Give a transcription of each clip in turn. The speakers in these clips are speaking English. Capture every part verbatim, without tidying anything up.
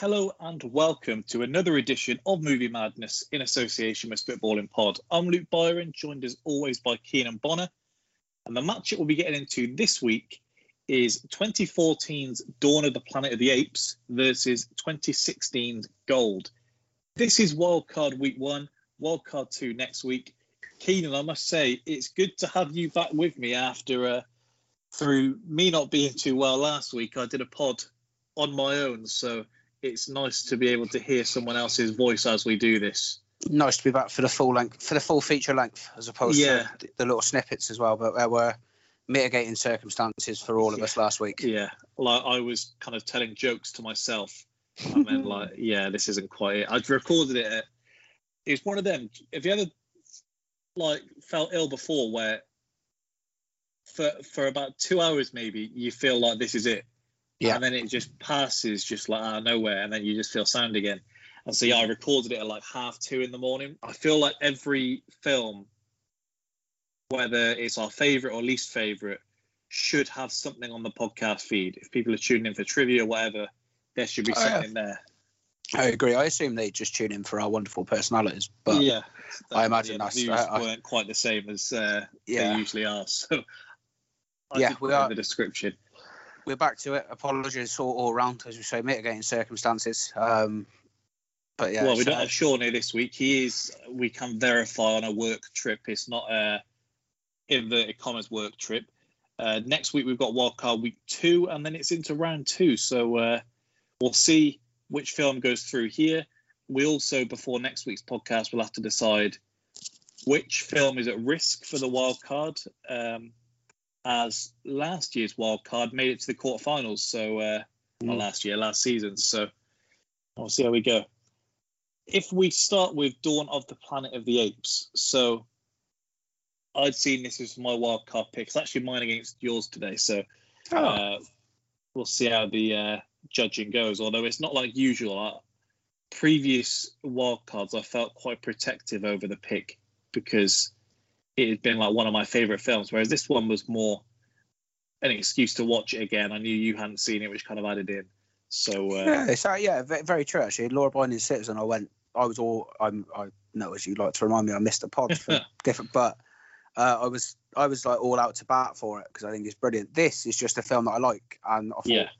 Hello and welcome to another edition of Movie Madness in association with Spitballing Pod. I'm Luke Byron, joined as always by Keenan Bonner. And the match that we'll be getting into this week is twenty fourteen's Dawn of the Planet of the Apes versus twenty sixteen's Gold. This is Wildcard Week one, Wildcard two next week. Keenan, I must say, it's good to have you back with me after, uh, through me not being too well last week, I did a pod on my own, so it's nice to be able to hear someone else's voice as we do this. Nice to be back for the full length, for the full feature length, as opposed yeah. to the, the little snippets as well. But there were mitigating circumstances for all of yeah. us last week. Yeah, like I was kind of telling jokes to myself, and then like, yeah, this isn't quite it. I'd recorded it. At, it's one of them. Have you ever like felt ill before, where for for about two hours maybe you feel like this is it? Yeah. And then it just passes just like out of nowhere, and then you just feel sound again. And so, yeah, I recorded it at like half two in the morning. I feel like every film, whether it's our favourite or least favourite, should have something on the podcast feed. If people are tuning in for trivia or whatever, there should be something oh, yeah. there. I agree. I assume they just tune in for our wonderful personalities, but yeah, that, I imagine yeah, that's... The views I, I, weren't quite the same as uh, yeah. they usually are, so I yeah, think we are in the description. We're back to it. Apologies all, all round, as we say, mitigating circumstances. Um, but yeah, well, we so. don't have Sean here this week. He is, we can verify, on a work trip. It's not a inverted commas work trip. Uh, next week we've got Wildcard Week two, and then it's into round two. So uh, we'll see which film goes through here. We also, before next week's podcast, we'll have to decide which film is at risk for the wild card. Um, as last year's wild card made it to the quarterfinals. So, uh, not last year, last season. So, we'll see how we go. If we start with Dawn of the Planet of the Apes. So, I'd seen this as my wild card pick. It's actually mine against yours today. So, oh. uh, we'll see how the uh, judging goes. Although it's not like usual. Our previous wild cards, I felt quite protective over the pick because it had been like one of my favourite films, whereas this one was more an excuse to watch it again. I knew you hadn't seen it, which kind of added in. So uh, yeah, it's, uh, yeah, very true actually. Laura Binding Citizen, I went, I was all, I'm, I know as you like to remind me, I missed a pod for different, but uh, I was, I was like all out to bat for it because I think it's brilliant. This is just a film that I like, and I thought yeah.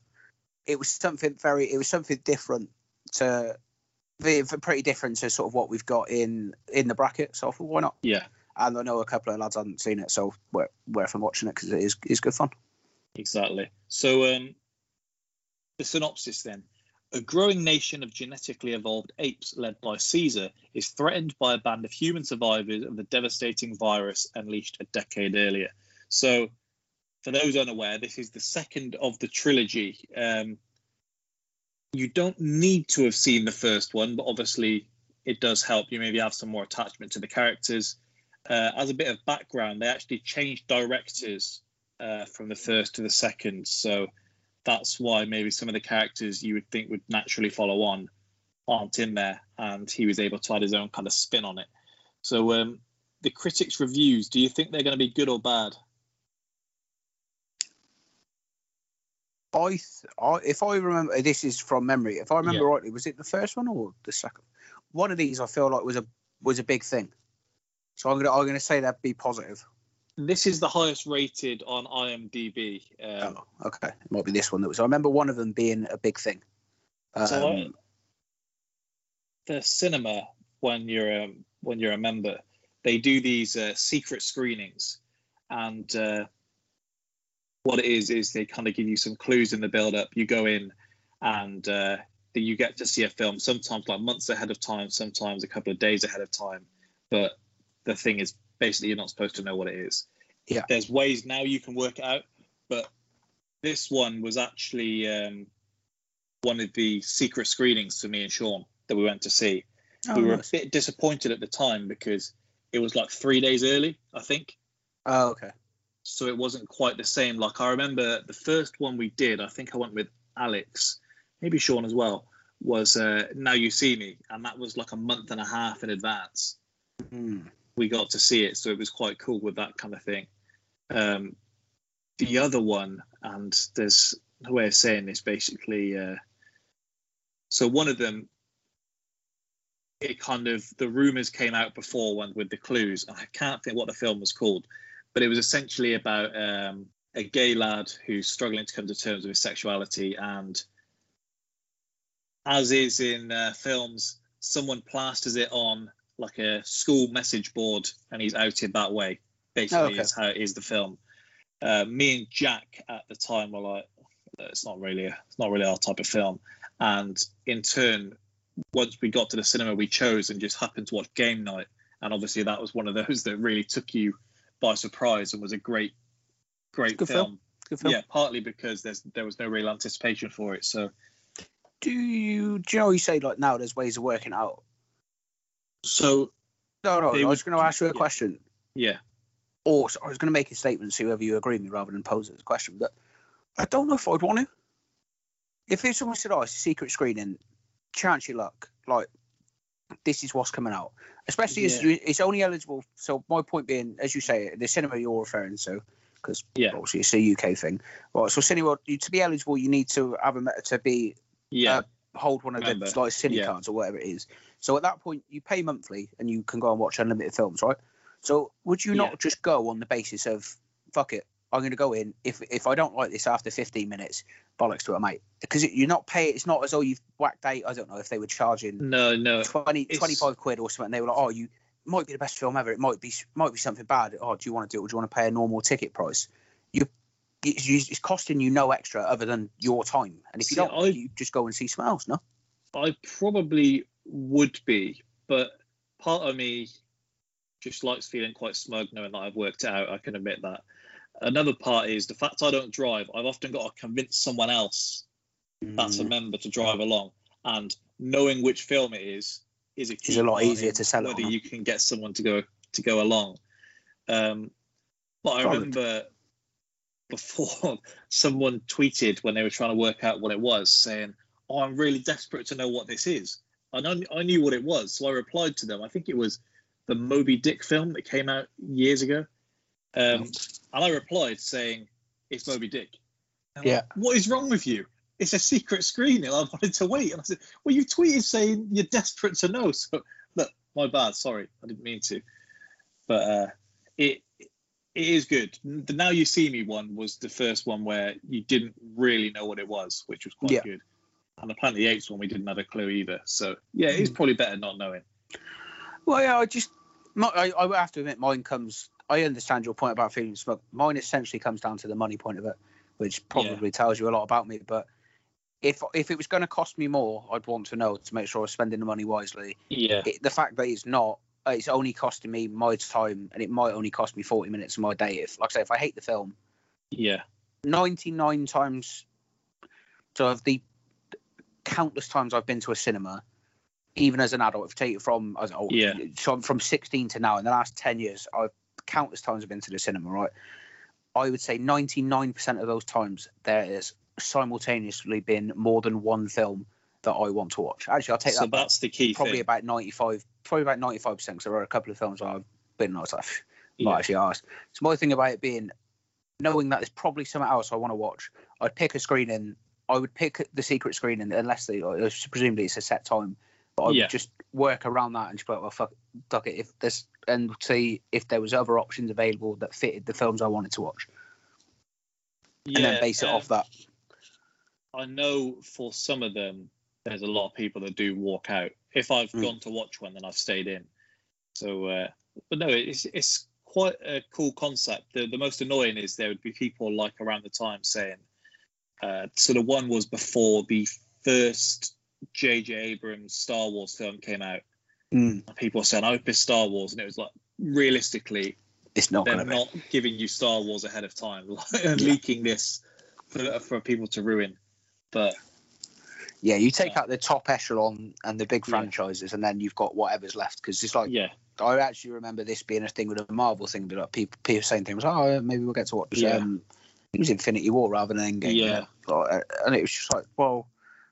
it was something very, it was something different to, pretty different to sort of what we've got in in the bracket. So I thought, why not? Yeah. And I know a couple of lads hadn't seen it, so we're, we're from watching it because it is is good fun. Exactly. So um, the synopsis then. A growing nation of genetically evolved apes led by Caesar is threatened by a band of human survivors of the devastating virus unleashed a decade earlier. So for those unaware, this is the second of the trilogy. Um, you don't need to have seen the first one, but obviously it does help. You maybe have some more attachment to the characters. Uh, as a bit of background, they actually changed directors uh, from the first to the second. So that's why maybe some of the characters you would think would naturally follow on aren't in there. And he was able to add his own kind of spin on it. So um, the critics' reviews, do you think they're going to be good or bad? I, th- I if I remember, this is from memory. If I remember yeah. rightly, was it the first one or the second? One of these I feel like was a was a big thing. So I'm gonna I'm gonna say that'd be positive. This is the highest rated on IMDb. Um, oh, okay. It might be this one that was. I remember one of them being a big thing. Um, so I, the cinema, when you're um, when you're a member, they do these uh, secret screenings, and uh, what it is is they kind of give you some clues in the build-up. You go in, and uh, that you get to see a film sometimes like months ahead of time, sometimes a couple of days ahead of time, but the thing is, basically, you're not supposed to know what it is. Yeah. There's ways now you can work it out, but this one was actually um, one of the secret screenings for me and Sean that we went to see. Oh, we were nice. A bit disappointed at the time because it was like three days early, I think. Oh, okay. So it wasn't quite the same. Like, I remember the first one we did, I think I went with Alex, maybe Sean as well, was uh, Now You See Me. And that was like a month and a half in advance. Mm. We got to see it. So it was quite cool with that kind of thing. Um, the other one, and there's a way of saying this basically. Uh, so one of them, it kind of, the rumours came out before one with the clues. And I can't think what the film was called. But it was essentially about um, a gay lad who's struggling to come to terms with his sexuality. And as is in uh, films, someone plasters it on like a school message board and he's outed that way. Basically, oh, okay. Is how it is the film. Uh, me and Jack at the time were like, it's not really, a, it's not really our type of film. And in turn, once we got to the cinema, we chose and just happened to watch Game Night. And obviously that was one of those that really took you by surprise and was a great, great Good film. film. Good film. Yeah, partly because there's there was no real anticipation for it. So, do you do you know you say like now there's ways of working out? So, no, no. I was going to ask you a yeah. question. Yeah. Or so I was going to make a statement to whoever you agree with me rather than pose it as a question. But I don't know if I'd want to. If it's someone said, "Oh, it's a secret screening," chance your luck. Like, this is what's coming out, especially yeah. as you, it's only eligible. So my point being, as you say, the cinema you're referring to, because yeah. obviously it's a U K thing. Right, so Cineworld, to be eligible, you need to have a to be yeah uh, hold one of Remember. the like cine yeah. cards or whatever it is. So at that point, you pay monthly and you can go and watch unlimited films, right? So would you not yeah. just go on the basis of fuck it, I'm going to go in. If if I don't like this after fifteen minutes, bollocks to it, mate. Because you're not paying. It's not as though you've whacked eight. I don't know if they were charging no, no, twenty, twenty-five quid or something. And they were like, oh, you might be the best film ever. It might be might be something bad. Oh, do you want to do it? Or do you want to pay a normal ticket price? You, it's, it's costing you no extra other than your time. And if see, you don't, I, you just go and see something else. No, I probably would be, but part of me just likes feeling quite smug knowing that I've worked it out. I can admit that. Another part is the fact I don't drive. I've often got to convince someone else mm. that's a member to drive along, and knowing which film it is is a, key a lot easier to sell. Whether it on. you can get someone to go to go along, um, but I Solid. remember before someone tweeted when they were trying to work out what it was, saying, "Oh, I'm really desperate to know what this is," and I, I knew what it was, so I replied to them. I think it was the Moby Dick film that came out years ago. Um, and I replied saying, it's Moby Dick. And yeah. Like, what is wrong with you? It's a secret screening. I wanted to wait. And I said, well, you tweeted saying you're desperate to know. So, look, my bad. Sorry. I didn't mean to. But uh, it it is good. The Now You See Me one was the first one where you didn't really know what it was, which was quite yeah. good. And the Planet of the Apes one, we didn't have a clue either. So, yeah, mm. it's probably better not knowing. Well, yeah, I just... My, I, I have to admit, mine comes... I understand your point about feeling smug. Mine essentially comes down to the money point of it, which probably yeah. tells you a lot about me. But if if it was going to cost me more, I'd want to know to make sure I was spending the money wisely. Yeah. It, the fact that it's not, it's only costing me my time, and it might only cost me forty minutes of my day. If, like I say, if I hate the film, yeah, ninety-nine times so of the countless times I've been to a cinema, even as an adult, if take it from as oh, yeah, so from sixteen to now in the last ten years, I've countless times I've been to the cinema, right? I would say ninety-nine percent of those times there has simultaneously been more than one film that I want to watch. Actually, I'll take so that. So that's the key probably thing. About ninety-five, probably about ninety-five percent, because there are a couple of films I've been and I was like, yeah. might actually ask. So my thing about it being, knowing that there's probably something else I want to watch, I'd pick a screening. I would pick the secret screening, unless they, presumably it's a set time. But I would yeah. just work around that and just go, well, fuck, fuck it. If there's, and see if there was other options available that fitted the films I wanted to watch. Yeah, and then base it um, off that. I know for some of them, there's a lot of people that do walk out. If I've mm. gone to watch one, then I've stayed in. So, uh, but no, it's it's quite a cool concept. The, the most annoying is there would be people like around the time saying, uh, so the one was before the first J J Abrams Star Wars film came out. Mm. People are saying, I hope it's Star Wars. And it was like, realistically, it's not they're not be. giving you Star Wars ahead of time. And yeah. leaking this for, for people to ruin. But yeah, you take uh, out the top echelon and the big franchises, yeah. and then you've got whatever's left. Because it's like, yeah. I actually remember this being a thing with a Marvel thing, but like people, people saying things like, oh, maybe we'll get to watch yeah. um, it was Infinity War rather than Endgame. Yeah. Like, and it was just like, well,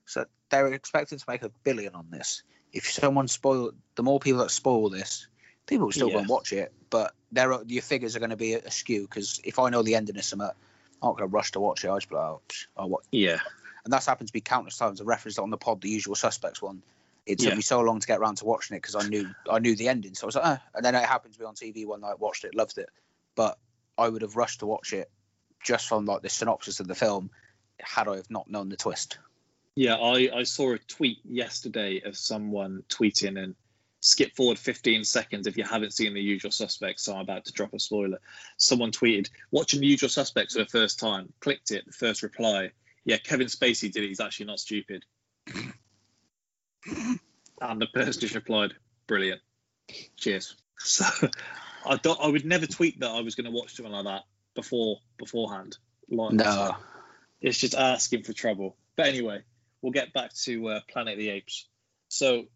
so they were expecting to make a billion on this. If someone spoiled, the more people that spoil this, people still yeah. won't watch it, but there are, your figures are going to be askew, because if I know the ending of something, I'm not going to rush to watch it. I just be like, oh, what? Yeah. And that's happened to me countless times. I referenced it on the pod, the Usual Suspects one. It took yeah. me so long to get around to watching it because I knew I knew the ending. So I was like, ah. And then it happened to be on T V one night, watched it, loved it. But I would have rushed to watch it just from like the synopsis of the film had I have not known the twist. Yeah, I, I saw a tweet yesterday of someone tweeting and skip forward fifteen seconds if you haven't seen The Usual Suspects, so I'm about to drop a spoiler. Someone tweeted, watching The Usual Suspects for the first time, clicked it, the first reply, yeah, Kevin Spacey did it, he's actually not stupid. And the person just replied, brilliant. Cheers. So I don't, I would never tweet that I was going to watch something like that before beforehand. Like, no. It's just asking for trouble. But anyway, we'll get back to uh, Planet of the Apes. So,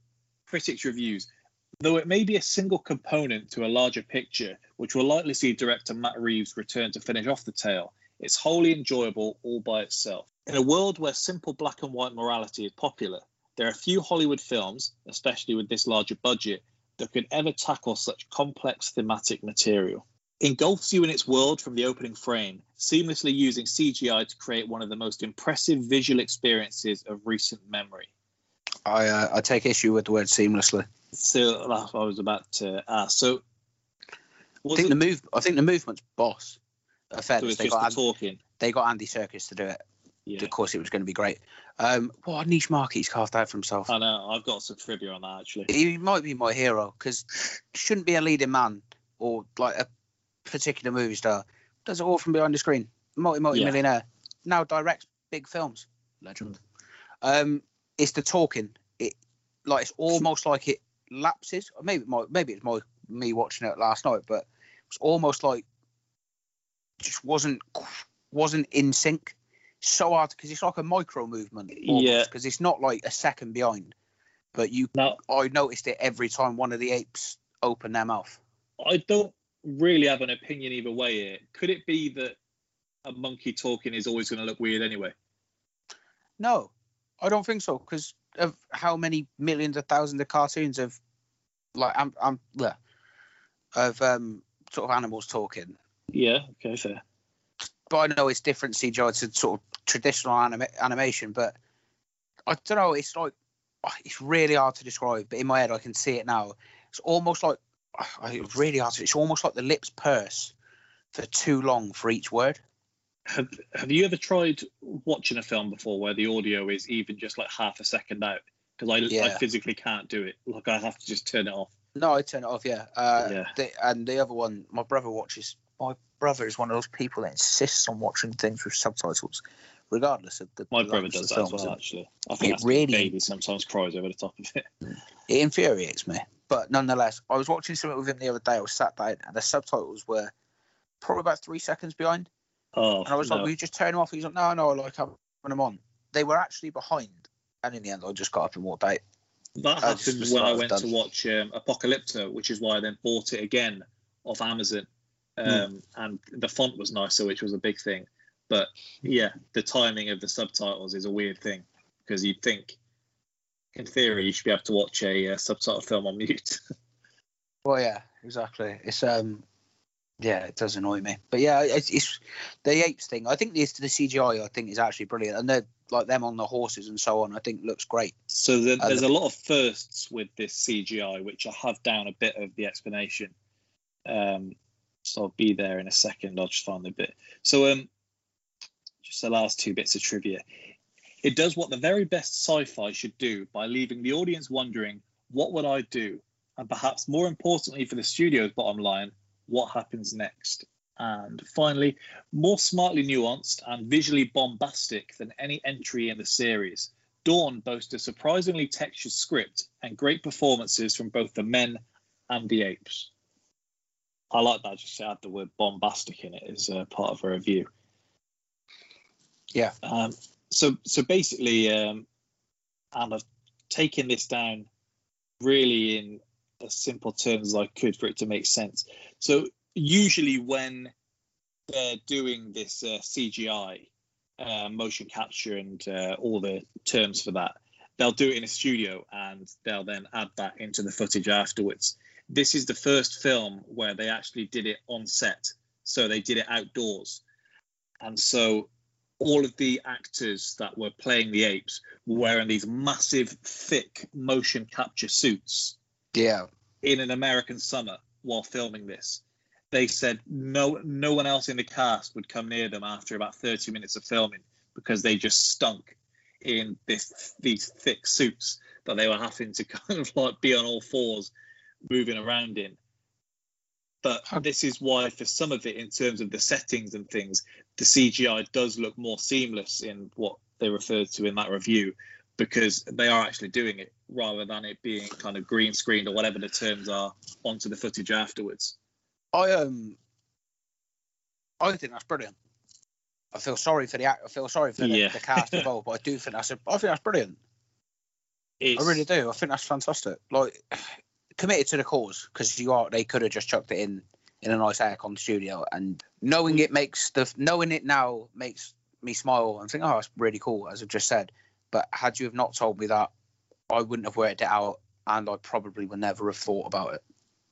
critics' reviews. Though it may be a single component to a larger picture, which will likely see director Matt Reeves return to finish off the tale, it's wholly enjoyable all by itself. In a world where simple black and white morality is popular, there are few Hollywood films, especially with this larger budget, that could ever tackle such complex thematic material. Engulfs you in its world from the opening frame, seamlessly using C G I to create one of the most impressive visual experiences of recent memory. I, uh, I take issue with the word seamlessly. So that's what I was about to ask. So I think it, the move. I think the movement's boss. A so it's they just got the Andy, talking. They got Andy Serkis to do it. Yeah. Of course, it was going to be great. Um, what a niche market he's carved out for himself. I know. I've got some trivia on that actually. He might be my hero because shouldn't be a leading man or like a particular movie star. Does it all from behind the screen. Multi multi millionaire yeah. now directs big films. Legend. Um. It's the talking. It like it's almost like it lapses. Maybe my, maybe it's my me watching it last night, but it's almost like just wasn't wasn't in sync. So hard because it's like a micro movement. Almost, yeah, because it's not like a second behind. But you, now, I noticed it every time one of the apes opened their mouth. I don't really have an opinion either way here. Could it be that a monkey talking is always going to look weird anyway? No. I don't think so, because of how many millions or thousands of cartoons of, like, I'm, I'm, bleh, of um, sort of animals talking. Yeah, okay, fair. But I know it's different C G I to sort of traditional anima- animation, but I don't know. It's like it's really hard to describe. But in my head, I can see it now. It's almost like it's really hard. To, it's almost like the lips purse for too long for each word. Have Have you ever tried watching a film before where the audio is even just like half a second out? Because I, yeah. I physically can't do it. Like I have to just turn it off. No, I turn it off. Yeah. Uh, yeah. The, and the other one, my brother watches. My brother is one of those people that insists on watching things with subtitles, regardless of the. My brother does that as well. Actually, I think it really baby sometimes cries over the top of it. It infuriates me, but nonetheless, I was watching something with him the other day. I was sat down, and the subtitles were probably about three seconds behind. Oh, and I was no. like, will you just turn them off? He's like, no, no, I like having them on. They were actually behind. And in the end, I just got up and walked out. That I happened when I went done. to watch um, Apocalypto, which is why I then bought it again off Amazon. Um, mm. And the font was nicer, which was a big thing. But yeah, the timing of the subtitles is a weird thing because you'd think, in theory, you should be able to watch a uh, subtitled film on mute. Well, yeah, exactly. It's... um. Yeah, it does annoy me, but yeah, it's, it's the apes thing. I think the, the C G I I think is actually brilliant, and they're like them on the horses and so on. I think looks great. So the, there's uh, a lot of firsts with this C G I, which I have down a bit of the explanation. Um, so I'll be there in a second. I'll just find the bit. So um, just the last two bits of trivia. It does what the very best sci-fi should do by leaving the audience wondering, what would I do, and perhaps more importantly for the studio's bottom line. What happens next? And finally, more smartly nuanced and visually bombastic than any entry in the series, Dawn boasts a surprisingly textured script and great performances from both the men and the apes. I like that. Just to add the word bombastic in it as uh, part of a review. Yeah. Um, so, so basically, um, and I've taken this down really in as simple terms as I could for it to make sense. So usually when they're doing this uh, C G I, uh, motion capture and uh, all the terms for that, they'll do it in a studio and they'll then add that into the footage afterwards. This is the first film where they actually did it on set. So they did it outdoors. And so all of the actors that were playing the apes were wearing these massive, thick motion capture suits. Yeah. In an American summer while filming this. They said no, no one else in the cast would come near them after about thirty minutes of filming because they just stunk in this these thick suits that they were having to kind of like be on all fours moving around in. But this is why for some of it, in terms of the settings and things, the C G I does look more seamless in what they referred to in that review, because they are actually doing it rather than it being kind of green screened or whatever the terms are onto the footage afterwards. I um, I think that's brilliant. I feel sorry for the I feel sorry for the, yeah. the cast involved, but I do think that's a, I think that's brilliant. It's, I really do. I think that's fantastic. Like, committed to the cause, because you are. They could have just chucked it in in a nice aircon studio, and knowing it makes the knowing it now makes me smile and think, oh, that's really cool, as I've just said. But had you have not told me that, I wouldn't have worked it out, and I probably would never have thought about it.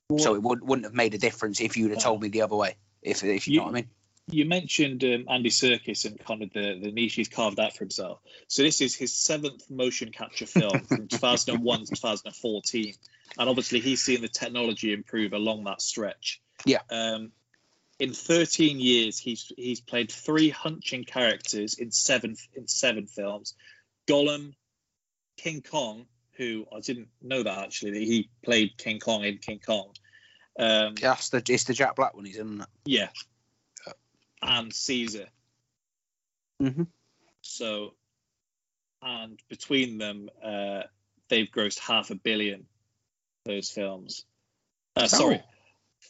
Well, so it would, wouldn't have made a difference if you'd have told me the other way, if, if you, you know what I mean. You mentioned um, Andy Serkis and kind of the, the niche he's carved out for himself. So this is his seventh motion capture film from two thousand one to twenty fourteen. And obviously he's seen the technology improve along that stretch. Yeah. Um, in thirteen years, he's he's played three hunching characters in seven in seven films. Gollum, King Kong, who I didn't know that actually, that he played King Kong in King Kong. Um, That's the it's the Jack Black one he's in, isn't it? Yeah. And Caesar. Mm-hmm. So, and between them, uh, they've grossed half a billion, those films. Uh, oh. Sorry,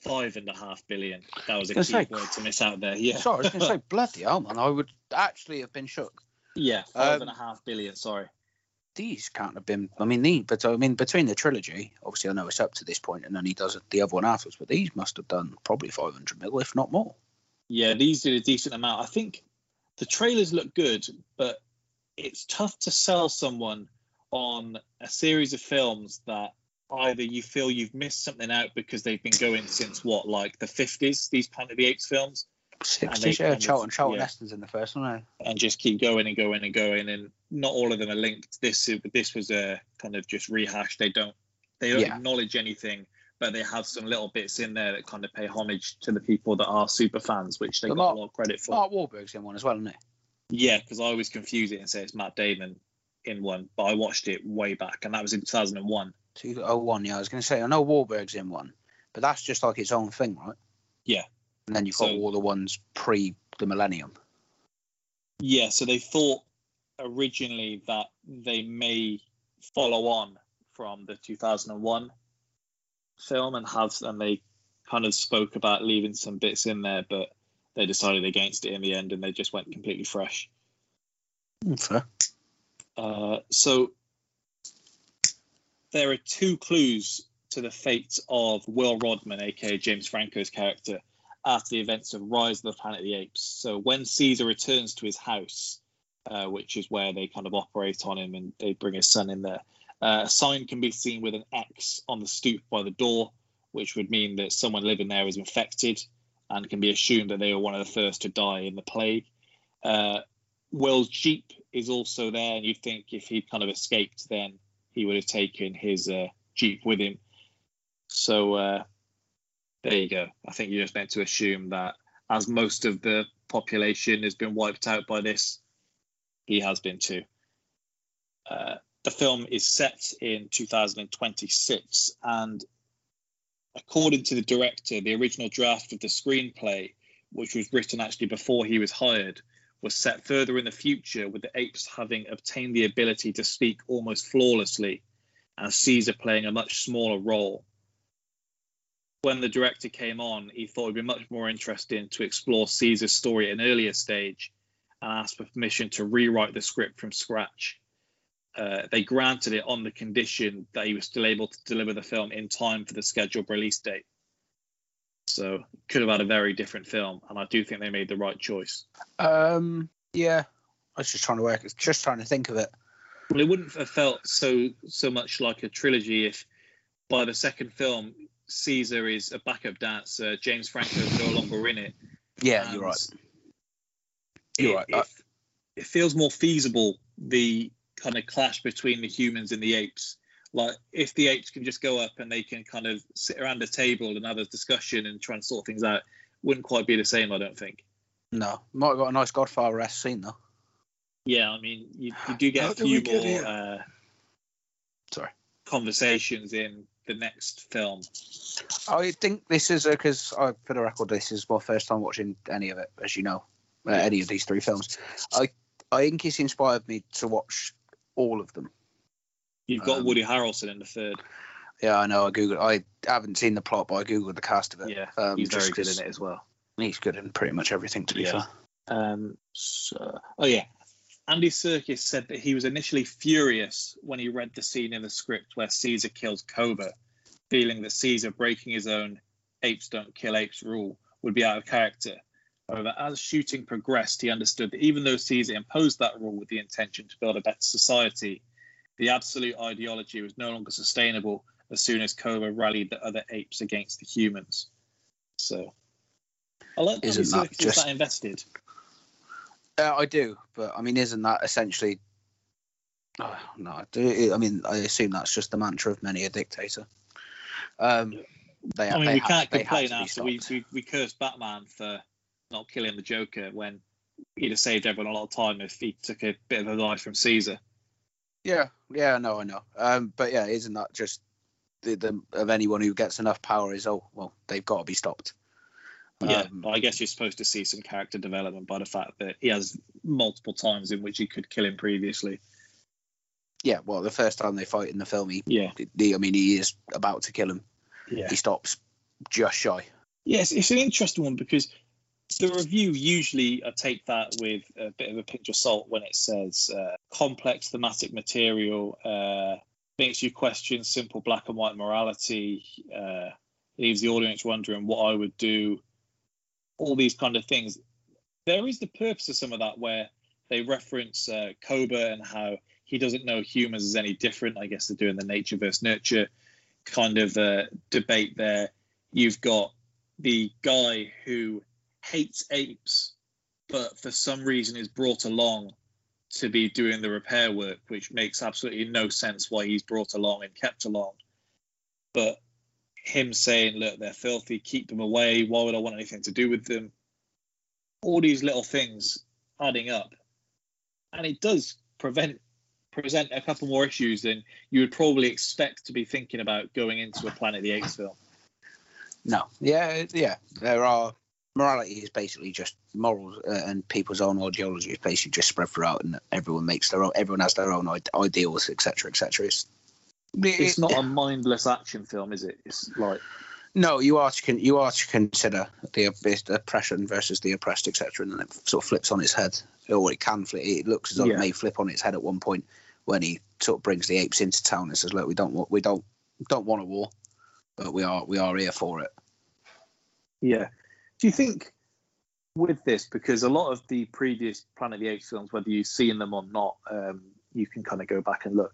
five and a half billion. That was a key say, word to miss out there. Yeah. Sorry, I was going to say bloody hell, man. I would actually have been shook. Yeah, five um, and a half billion, sorry. These can't have been. I mean, the but I mean between the trilogy, obviously I know it's up to this point, and then he does the other one afterwards. But these must have done probably five hundred mil, if not more. Yeah, these did a decent amount. I think the trailers look good, but it's tough to sell someone on a series of films that either you feel you've missed something out because they've been going since what, like the fifties? These Planet of the Apes films. sixties, yeah, Charlton, Charlton yeah. Heston's in the first one, eh? And just keep going and going and going, and not all of them are linked. This this was a kind of just rehash. They don't they don't yeah. acknowledge anything, but they have some little bits in there that kind of pay homage to the people that are super fans, which they but got Mark, a lot of credit for. Mark Wahlberg's in one as well, isn't it? Yeah, because I always confuse it and say it's Matt Damon in one, but I watched it way back, and that was in two thousand one. two thousand one, yeah, I was going to say, I know Wahlberg's in one, but that's just like its own thing, right? Yeah. And then you've got so, all the ones pre the millennium. Yeah, so they thought originally that they may follow on from the two thousand one film and have, and they kind of spoke about leaving some bits in there, but they decided against it in the end, and they just went completely fresh. Okay. Uh, so there are two clues to the fate of Will Rodman, aka James Franco's character, after the events of Rise of the Planet of the Apes. So when Caesar returns to his house, uh, which is where they kind of operate on him and they bring his son in there, uh, a sign can be seen with an X on the stoop by the door, which would mean that someone living there is infected and can be assumed that they were one of the first to die in the plague. Uh, Will's Jeep is also there, and you'd think if he'd kind of escaped, then he would have taken his uh, Jeep with him. So... Uh, There you go. I think you're just meant to assume that as most of the population has been wiped out by this, he has been too. Uh, the film is set in two thousand twenty-six, and according to the director, the original draft of the screenplay, which was written actually before he was hired, was set further in the future, with the apes having obtained the ability to speak almost flawlessly and Caesar playing a much smaller role. When the director came on, he thought it would be much more interesting to explore Caesar's story at an earlier stage and asked for permission to rewrite the script from scratch. uh, they granted it on the condition that he was still able to deliver the film in time for the scheduled release date. So could have had a very different film, and I do think they made the right choice. Um, yeah, I was just trying to work. Just trying to think of it. Well, it wouldn't have felt so so much like a trilogy if by the second film, Caesar is a backup dancer. James Franco is no longer in it. Yeah, you're right. You're it, right. It, it feels more feasible, the kind of clash between the humans and the apes. Like, if the apes can just go up and they can kind of sit around a table and have a discussion and try and sort things out, wouldn't quite be the same, I don't think. No. Might have got a nice Godfather-esque scene, though. Yeah, I mean, you, you do get a few more uh, Sorry. conversations in the next film. I think this is, because uh, for the record, this is my first time watching any of it, as you know, uh, any of these three films. I, I think it's inspired me to watch all of them. You've got um, Woody Harrelson in the third. Yeah, I know. I googled. I haven't seen the plot, but I googled the cast of it. Yeah, um, he's very good in it as well. He's good in pretty much everything, to be yeah. fair. Um, so, oh yeah, Andy Serkis said that he was initially furious when he read the scene in the script where Caesar kills Cobra, feeling that Caesar breaking his own "apes don't kill apes" rule would be out of character. However, as shooting progressed, he understood that even though Caesar imposed that rule with the intention to build a better society, the absolute ideology was no longer sustainable as soon as Cobra rallied the other apes against the humans. So, I like that he's just... that invested. Uh, I do, but I mean, isn't that essentially... Oh, no, I, do, I mean, I assume that's just the mantra of many a dictator. Um, they, I mean, they we can't to, complain after we, we, we cursed Batman for not killing the Joker when he'd have saved everyone a lot of time if he took a bit of a life from Caesar. Yeah, yeah, no, I know. Um, but yeah, isn't that just the, the of anyone who gets enough power is, oh, well, they've got to be stopped. Um, yeah, well, I guess you're supposed to see some character development by the fact that he has multiple times in which he could kill him previously. Yeah, well, the first time they fight in the film, he, yeah. he I mean, he is about to kill him. Yeah. He stops just shy. Yes, it's an interesting one because the review, usually I take that with a bit of a pinch of salt when it says uh, complex thematic material uh, makes you question simple black and white morality, uh, leaves the audience wondering what I would do, all these kind of things. There is the purpose of some of that where they reference uh, Cobra and how he doesn't know humans as any different. I guess they're doing the nature versus nurture kind of uh, debate there. You've got the guy who hates apes, but for some reason is brought along to be doing the repair work, which makes absolutely no sense why he's brought along and kept along. But him saying, look, they're filthy, keep them away, why would I want anything to do with them? All these little things adding up. And it does prevent, present a couple more issues than you would probably expect to be thinking about going into a Planet of the Apes film. No, yeah, yeah, there are... Morality is basically just morals, uh, and people's own ideology is basically just spread throughout, and everyone makes their own. Everyone has their own ideals, et cetera, et cetera. It's, it's it, not it, a mindless action film, is it? It's like no, you are to you are to consider the oppression versus the oppressed, et cetera, and then it sort of flips on its head, or it can flip. It looks as though yeah. it may flip on its head at one point when he sort of brings the apes into town and says, "Look, we don't want we don't don't want a war, but we are we are here for it." Yeah. Do you think with this, because a lot of the previous Planet of the Apes films, whether you've seen them or not, um, you can kind of go back and look,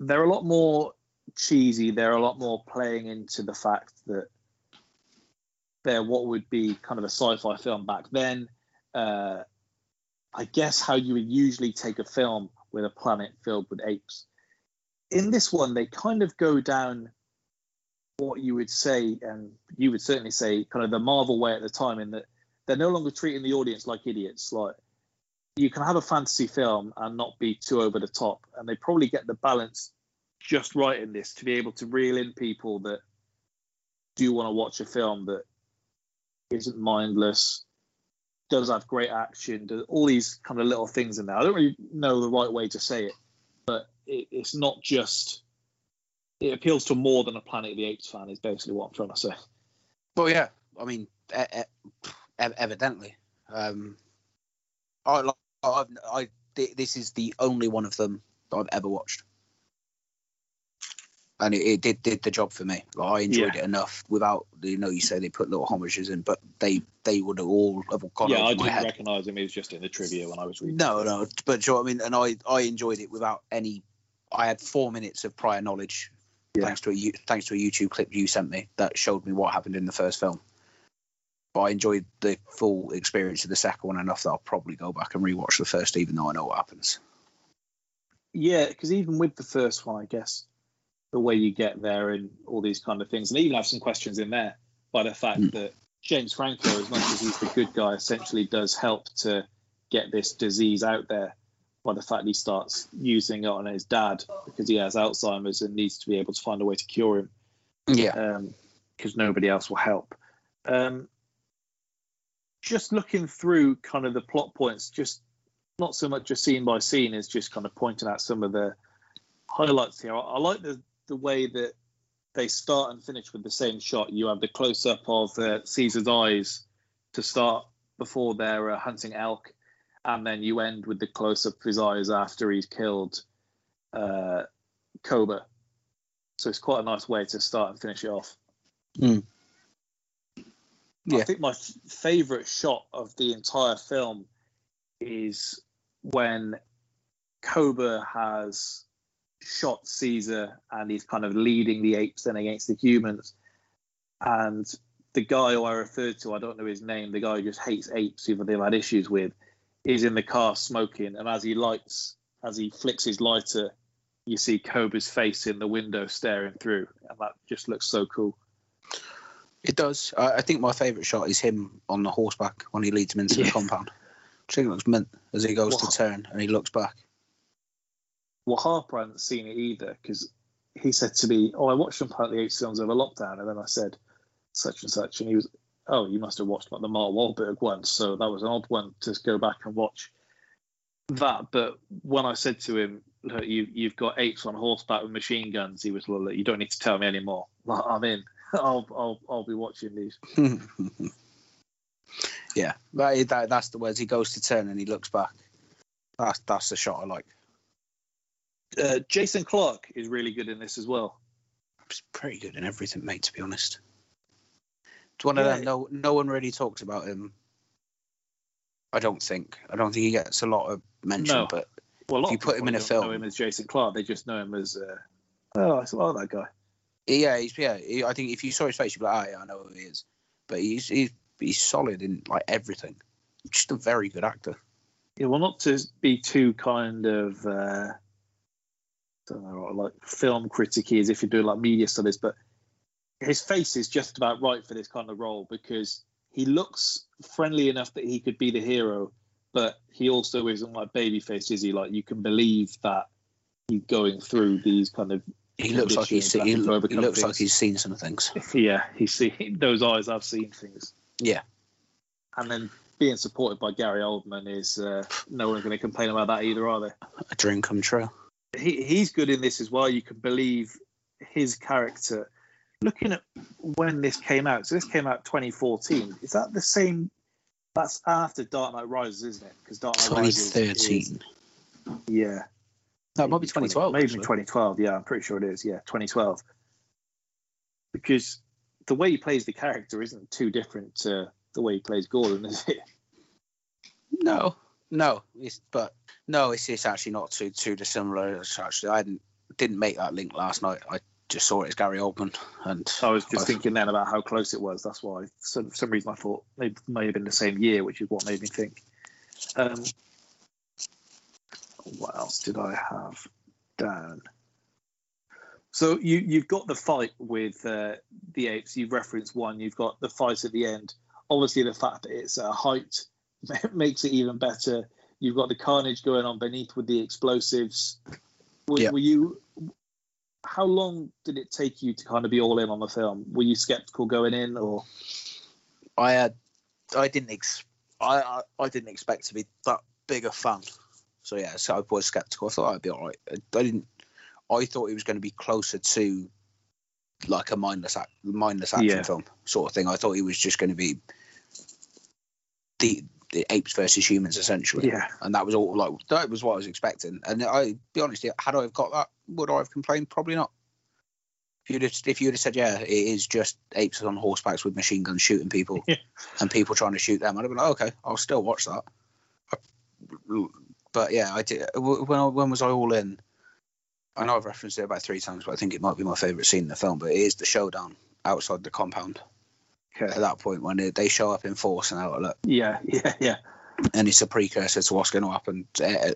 they're a lot more cheesy. They're a lot more playing into the fact that they're what would be kind of a sci-fi film back then. Uh, I guess how you would usually take a film with a planet filled with apes. In this one, they kind of go down... what you would say, and you would certainly say kind of the Marvel way at the time, in that they're no longer treating the audience like idiots. Like, you can have a fantasy film and not be too over the top, and they probably get the balance just right in this to be able to reel in people that do want to watch a film that isn't mindless, does have great action, does all these kind of little things in there. I don't really know the right way to say it, but it, it's not just... It appeals to more than a Planet of the Apes fan, is basically what I'm trying to say. Well, yeah, I mean, e- e- evidently, um, I, I, I, this is the only one of them that I've ever watched. And it, it did did the job for me. Like, I enjoyed yeah. it enough without, you know, you say they put little homages in, but they, they would have all have gone yeah, over I my head. Yeah, I didn't recognise him. He was just in the trivia when I was reading. No, no, but do you know what I mean? And I, I enjoyed it without any... I had four minutes of prior knowledge yeah. thanks to a thanks to a YouTube clip you sent me that showed me what happened in the first film. But I enjoyed the full experience of the second one enough that I'll probably go back and rewatch the first, even though I know what happens. Yeah, because even with the first one, I guess... the way you get there and all these kind of things, and even have some questions in there by the fact mm. that James Franco, as much as he's the good guy, essentially does help to get this disease out there by the fact he starts using it on his dad because he has Alzheimer's and needs to be able to find a way to cure him. Yeah, because um, nobody else will help. Um, just looking through kind of the plot points, just not so much a scene by scene, is just kind of pointing out some of the highlights here. I, I like the the way that they start and finish with the same shot. You have the close-up of uh, Caesar's eyes to start before they're uh, hunting elk, and then you end with the close-up of his eyes after he's killed uh, Cobra. So it's quite a nice way to start and finish it off. Mm. Yeah. I think my f- favourite shot of the entire film is when Cobra has... shot Caesar and he's kind of leading the apes then against the humans, and the guy who I referred to, I don't know his name, the guy who just hates apes, who they've had issues with, is in the car smoking, and as he lights as he flicks his lighter, you see Cobra's face in the window staring through, and that just looks so cool. It does. I think my favourite shot is him on the horseback when he leads him into yeah. the compound. I think it looks mint as he goes wow. to turn and he looks back. Well, Harper hadn't seen it either, because he said to me, oh, I watched some Planet of the Apes films over lockdown, and then I said such and such, and he was, oh, you must have watched like the Mark Wahlberg one, so that was an odd one to go back and watch that. But when I said to him, look, you, you've got apes on horseback with machine guns, he was, well, look, you don't need to tell me anymore. Like, I'm in. I'll, I'll, I'll be watching these. yeah, that, that, that's the words. He goes to turn and he looks back. That's, that's the shot I like. Uh, Jason Clarke is really good in this as well. He's pretty good in everything, mate, to be honest. It's one yeah. of them, no, no one really talks about him. I don't think. I don't think he gets a lot of mention, no. but well, if you put him in a film... They don't know him as Jason Clarke, they just know him as, uh, oh, I saw that guy. Yeah, he's, yeah. He, I think if you saw his face, you'd be like, oh, yeah, I know who he is. But he's, he's, he's solid in like everything. Just a very good actor. Yeah, well, not to be too kind of... Uh, don't know, like film critic-y, as if you're doing like media studies, but his face is just about right for this kind of role, because he looks friendly enough that he could be the hero, but he also isn't like babyface, is he? Like, you can believe that he's going through these kind of. He looks like he's seen. He, look, he looks things. like he's seen some things. yeah, he's seen those eyes. I've seen things. Yeah, and then being supported by Gary Oldman is uh, no one's going to complain about that either, are they? A dream come true. He, he's good in this as well. You can believe his character. Looking at when this came out, so this came out twenty fourteen. Is that the same? That's after Dark Knight Rises, isn't it? Because Dark Knight Rises twenty thirteen. Is, yeah. No, it might be twenty twelve. Maybe actually. twenty twelve. Yeah, I'm pretty sure it is. Yeah, twenty twelve. Because the way he plays the character isn't too different to the way he plays Gordon, is it? No. No, it's, but no, it's it's actually not too too dissimilar. It's actually, I didn't didn't make that link last night. I just saw it as Gary Oldman, and I was just I've, thinking then about how close it was. That's why, so for some reason, I thought they may have been the same year, which is what made me think. Um, what else did I have down? So you you've got the fight with uh, the apes. You've referenced one. You've got the fight at the end. Obviously, the fact that it's a uh, height. Makes it even better. You've got the carnage going on beneath with the explosives. Were, yeah. were you? How long did it take you to kind of be all in on the film? Were you skeptical going in, or? I had, I didn't ex, I, I, I didn't expect to be that big a fan. So yeah, so I was skeptical. I thought I'd be all right. I, I didn't. I thought it was going to be closer to, like a mindless, act, mindless action yeah. film sort of thing. I thought it was just going to be the. the apes versus humans, essentially. Yeah. And that was all like that was what I was expecting. And I be honest, had I have got that, would I have complained? Probably not. If you'd have, if you'd have said, yeah, it is just apes on horsebacks with machine guns shooting people, yeah. and people trying to shoot them, I'd have been like, oh, okay, I'll still watch that. But yeah, I did. When I, when was I all in? I know I've referenced it about three times, but I think it might be my favourite scene in the film. But it is the showdown outside the compound. Okay. At that point, when they, they show up in force and out look. Yeah, yeah, yeah. And it's a precursor to what's going to happen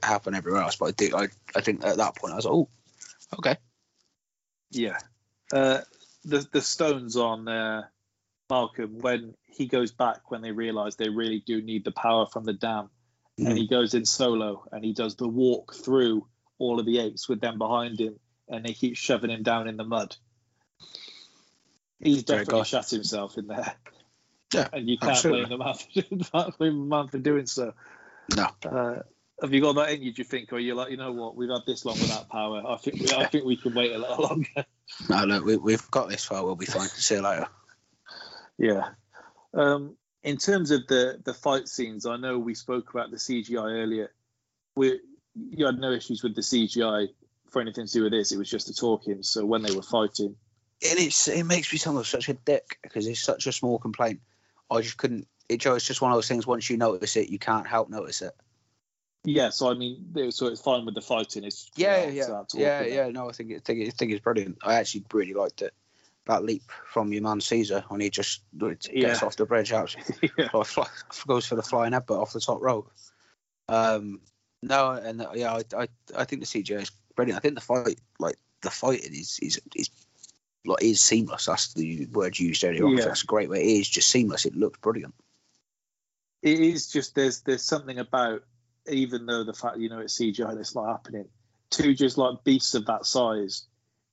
happen everywhere else. But I do, I, I think at that point I was like, oh, okay. Yeah. Uh, the the stones on uh, Malcolm when he goes back when they realise they really do need the power from the dam, mm. and he goes in solo and he does the walk through all of the apes with them behind him, and they keep shoving him down in the mud. He's definitely shat himself in there. Yeah, and you can't blame the man for, can't blame the man for doing so. No. Uh, have you got that in you, do you think? Or you're like, you know what, we've had this long without power. I think we, yeah. I think we can wait a little longer. No, look, we, we've got this far. We'll be fine. See you later. Yeah. Um, in terms of the, the fight scenes, I know we spoke about the C G I earlier. We You had no issues with the C G I for anything to do with this. It was just the talking. So when they were fighting, and it's it makes me sound like such a dick because it's such a small complaint. I just couldn't. It it's just one of those things. Once you notice it, you can't help notice it. Yeah. So I mean, so it's fine with the fighting. It's yeah, yeah, talking, yeah, yeah. No, I think it, think it, think it's brilliant. I actually really liked it. That leap from your man Caesar when he just gets yeah. off the bridge out, yeah. goes for the flying headbutt off the top rope. Um. No, and yeah, I, I I think the C G I is brilliant. I think the fight, like the fighting, is is is like is seamless. That's the word you used earlier on. Yeah. That's a great way. It is just seamless. It looks brilliant. It is just there's there's something about, even though the fact you know it's C G I, that's not happening. Two just like beasts of that size.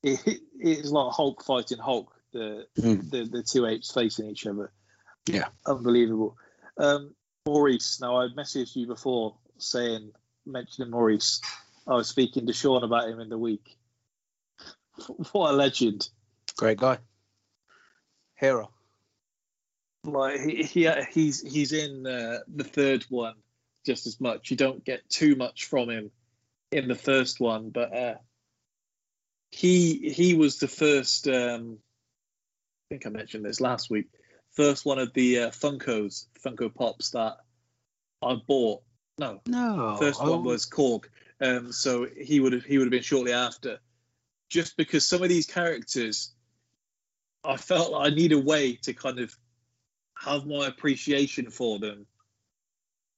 It it's like Hulk fighting Hulk. The mm. the the two apes facing each other. Yeah, unbelievable. Um, Maurice. Now I messaged you before saying. Mentioning Maurice, I was speaking to Sean about him in the week. What a legend! Great guy, hero. Like he, he he's he's in uh, the third one just as much. You don't get too much from him in the first one, but uh, he he was the first. Um, I think I mentioned this last week. First one of the uh, Funkos, Funko Pops that I bought. No, no. First one was Korg, um, so he would have he would have been shortly after. Just because some of these characters, I felt like I need a way to kind of have my appreciation for them,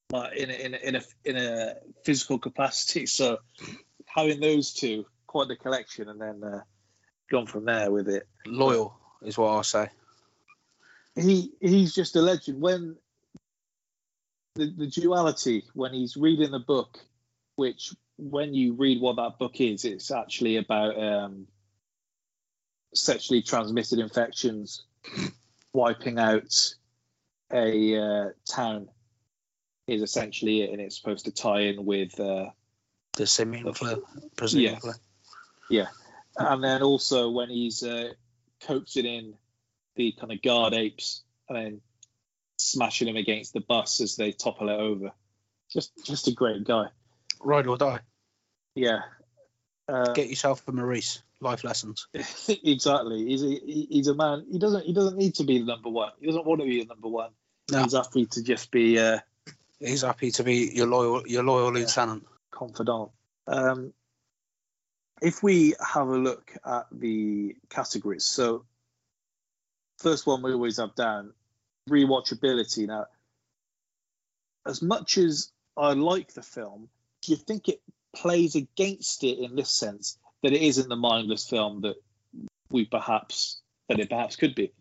like in a, in a, in a in a physical capacity. So having those two, quite the collection, and then uh, gone from there with it. Loyal is what I'll say. He he's just a legend. When. The, the duality when he's reading the book, which when you read what that book is, it's actually about um, sexually transmitted infections wiping out a uh, town is essentially it, and it's supposed to tie in with uh, the simian flu, presumably. Yeah, yeah, and then also when he's uh, coaxing in the kind of guard apes and then smashing him against the bus as they topple it over. Just just a great guy. Ride or die. Yeah. Uh, Get yourself a Maurice. Life lessons. Exactly. He's a, he's a man. He doesn't he doesn't need to be the number one. He doesn't want to be the number one. No. He's happy to just be. Uh, he's happy to be your loyal your loyal yeah, lieutenant, confidant. Um, if we have a look at the categories, so first one we always have down. Rewatchability. Now, as much as I like the film, do you think it plays against it in this sense that it isn't the mindless film that we perhaps that it perhaps could be?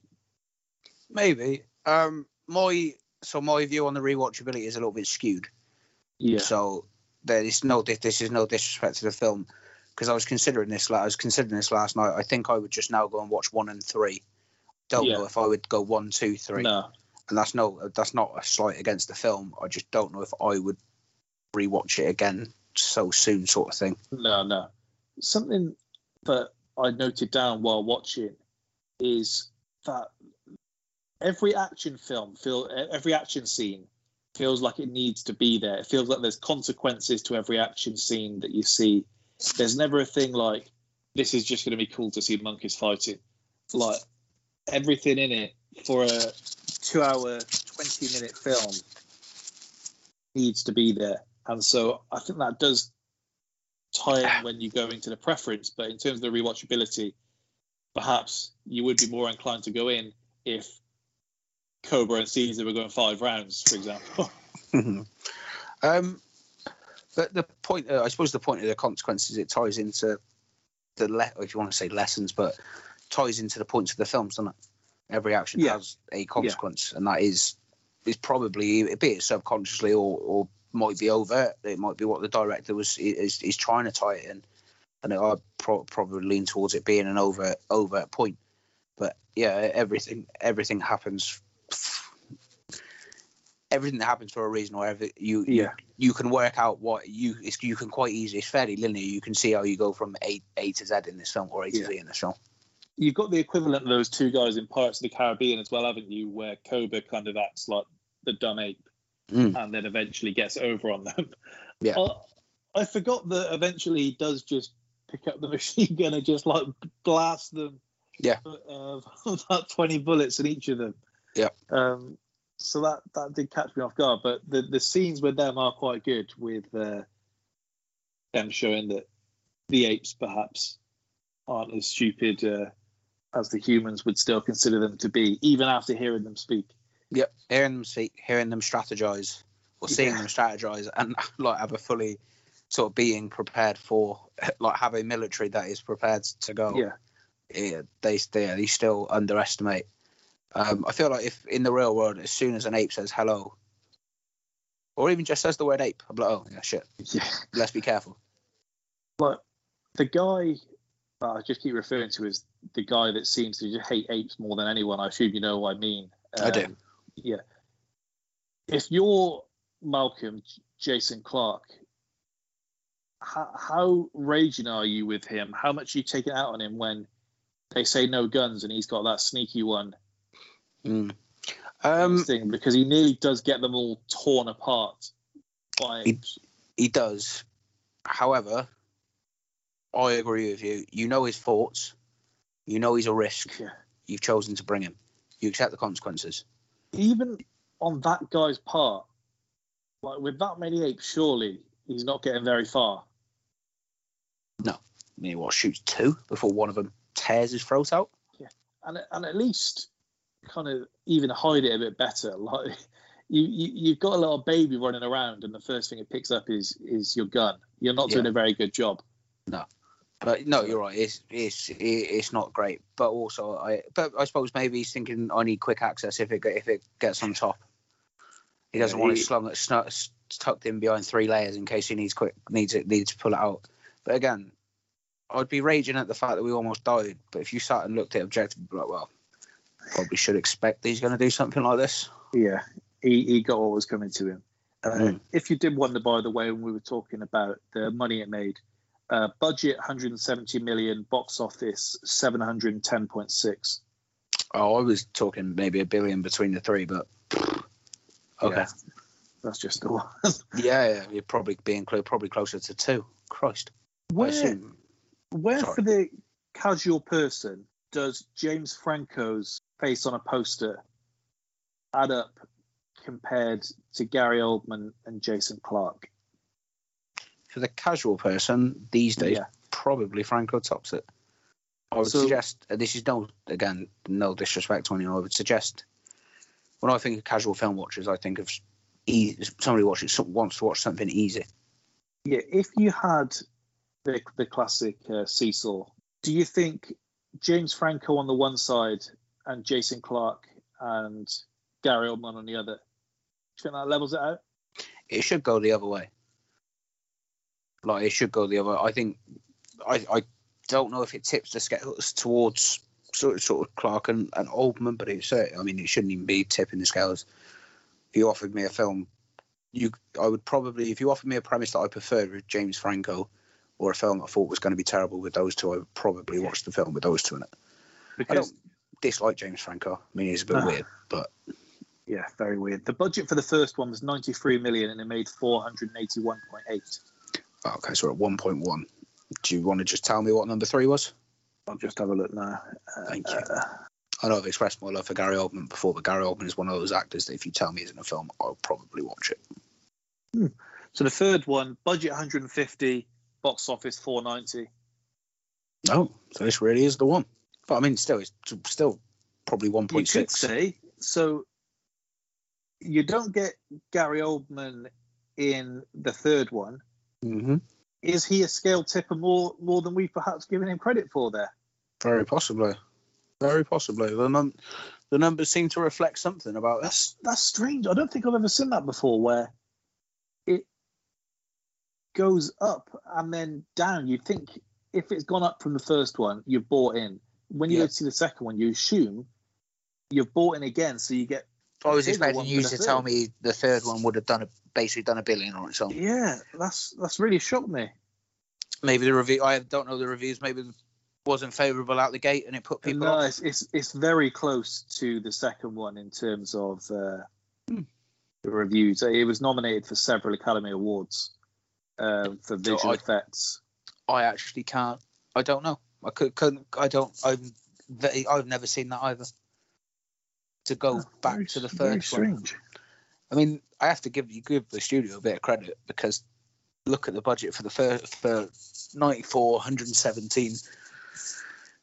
Maybe. Um, my so my view on the rewatchability is a little bit skewed. Yeah. So there is no this is no disrespect to the film because I was considering this. I was considering this last night. I think I would just now go and watch one and three. Don't yeah. know if I would go one, two, three. No. And that's no, that's not a slight against the film. I just don't know if I would rewatch it again so soon, sort of thing. No, no. Something that I noted down while watching is that every action film, feel every action scene feels like it needs to be there. It feels like there's consequences to every action scene that you see. There's never a thing like, this is just going to be cool to see monkeys fighting. Like, everything in it for a two hour, twenty minute film needs to be there. And so I think that does tie in when you go into the preference. But in terms of the rewatchability, perhaps you would be more inclined to go in if Cobra and Caesar were going five rounds, for example. um, but the point, uh, I suppose the point of the consequences, it ties into the, le- if you want to say lessons, but ties into the points of the films, doesn't it? Every action yeah. has a consequence, yeah. and that is, is probably, be it subconsciously or, or might be overt, it might be what the director was is, is trying to tie it in. And I pro- probably lean towards it being an overt, overt point. But yeah, everything everything happens. Everything that happens for a reason, or every, you, yeah. you you can work out what you it's, you can quite easily. It's fairly linear. You can see how you go from A, A to Z in this film, or A to yeah. Z in this film. You've got the equivalent of those two guys in Pirates of the Caribbean as well, haven't you? Where Cobra kind of acts like the dumb ape, mm. and then eventually gets over on them. Yeah, I, I forgot that eventually he does just pick up the machine gun and just like blast them. Yeah, uh, about twenty bullets in each of them. Yeah. Um, so that, that did catch me off guard, but the, the scenes with them are quite good, with uh, them showing that the apes perhaps aren't as stupid uh, as the humans would still consider them to be, even after hearing them speak. Yep, hearing them speak, hearing them strategize, or seeing yeah. them strategize, and like have a fully sort of being prepared for, like have a military that is prepared to go. Yeah, yeah they they they still underestimate. Um, I feel like if in the real world, as soon as an ape says hello, or even just says the word ape, I'm like, oh, yeah, shit. Yeah. Let's be careful. Like, the guy that I just keep referring to is the guy that seems to just hate apes more than anyone. I assume you know what I mean. Um, I do. Yeah. If you're Malcolm Jason Clarke, how, how raging are you with him? How much are you taking out on him when they say no guns and he's got that sneaky one? Mm. Um, thing, because he nearly does get them all torn apart by he, he does. However, I agree with you. You know his faults. You know he's a risk. Yeah. You've chosen to bring him. You accept the consequences. Even on that guy's part, like with that many apes, surely he's not getting very far. No. I mean, what, shoots two before one of them tears his throat out? Yeah. And and at least kind of even hide it a bit better. Like you, you you've got a little baby running around and the first thing it picks up is is your gun. You're not yeah. doing a very good job. No, but no, you're right, it's it's it's not great. But also i but i suppose maybe he's thinking, I need quick access. If it if it gets on top, he doesn't yeah, want he, it slung it's tucked in behind three layers in case he needs quick needs it needs to pull it out. But again, I'd be raging at the fact that we almost died, but if you sat and looked at it objectively, you'd be like, well, probably should expect that he's going to do something like this. Yeah, he, he got what was coming to him. Uh, mm. If you did wonder, by the way, when we were talking about the money it made, uh, budget one hundred seventy million, box office seven hundred ten point six. Oh, I was talking maybe a billion between the three, but okay, yeah, that's just the one. yeah, yeah, you're probably being cl- probably closer to two. Christ, where, where Sorry. for the casual person does James Franco's face on a poster add up compared to Gary Oldman and Jason Clarke? For the casual person these days, yeah. probably Franco tops it. I would so, suggest, this is no, again, no disrespect to anyone, I would suggest, when I think of casual film watchers, I think of easy, somebody watches, wants to watch something easy. Yeah, if you had the, the classic uh, seesaw, do you think James Franco on the one side and Jason Clarke and Gary Oldman on the other, do you think that levels it out? It should go the other way. Like, it should go the other way. I think, I, I don't know if it tips the scales towards sort of, sort of Clarke and, and Oldman, but it's, I mean, it shouldn't even be tipping the scales. If you offered me a film, you, I would probably, if you offered me a premise that I preferred with James Franco, or a film I thought was going to be terrible with those two, I would probably watch the film with those two in it. Because I don't dislike James Franco. I mean, he's a bit uh, weird, but yeah, very weird. The budget for the first one was ninety-three million and it made four hundred eighty-one point eight. Oh, okay, so we're at one point one. Do you want to just tell me what number three was? I'll just have a look now. Uh, Thank you. Uh, I know I've expressed my love for Gary Oldman before, but Gary Oldman is one of those actors that if you tell me he's in a film, I'll probably watch it. Hmm. So the third one, budget one hundred fifty, box office four ninety. Oh, so this really is the one. But I mean, still, it's still probably one point six. You could say, so you don't get Gary Oldman in the third one. Mm-hmm. Is he a scale tipper more more than we've perhaps given him credit for there? Very possibly. Very possibly. The, num- the numbers seem to reflect something about it. That's, that's strange. I don't think I've ever seen that before, where it goes up and then down. You'd think if it's gone up from the first one, you've bought in. When you yeah. go to see the second one, you assume you've bought in again, so you get... I was expecting you to tell me the third one would have done a, basically done a billion on its own. Yeah, that's that's really shocked me. Maybe the review, I don't know the reviews, maybe it wasn't favourable out the gate and it put people no, off. No, it's, it's, it's very close to the second one in terms of uh, hmm. the reviews. It was nominated for several Academy Awards uh, for visual so I, effects. I actually can't, I don't know. I could, couldn't, I don't, I've, I've never seen that either. To go oh, back very, to the first one. I mean, I have to give you give the studio a bit of credit because look at the budget for the first for ninety-four, one hundred seventeen.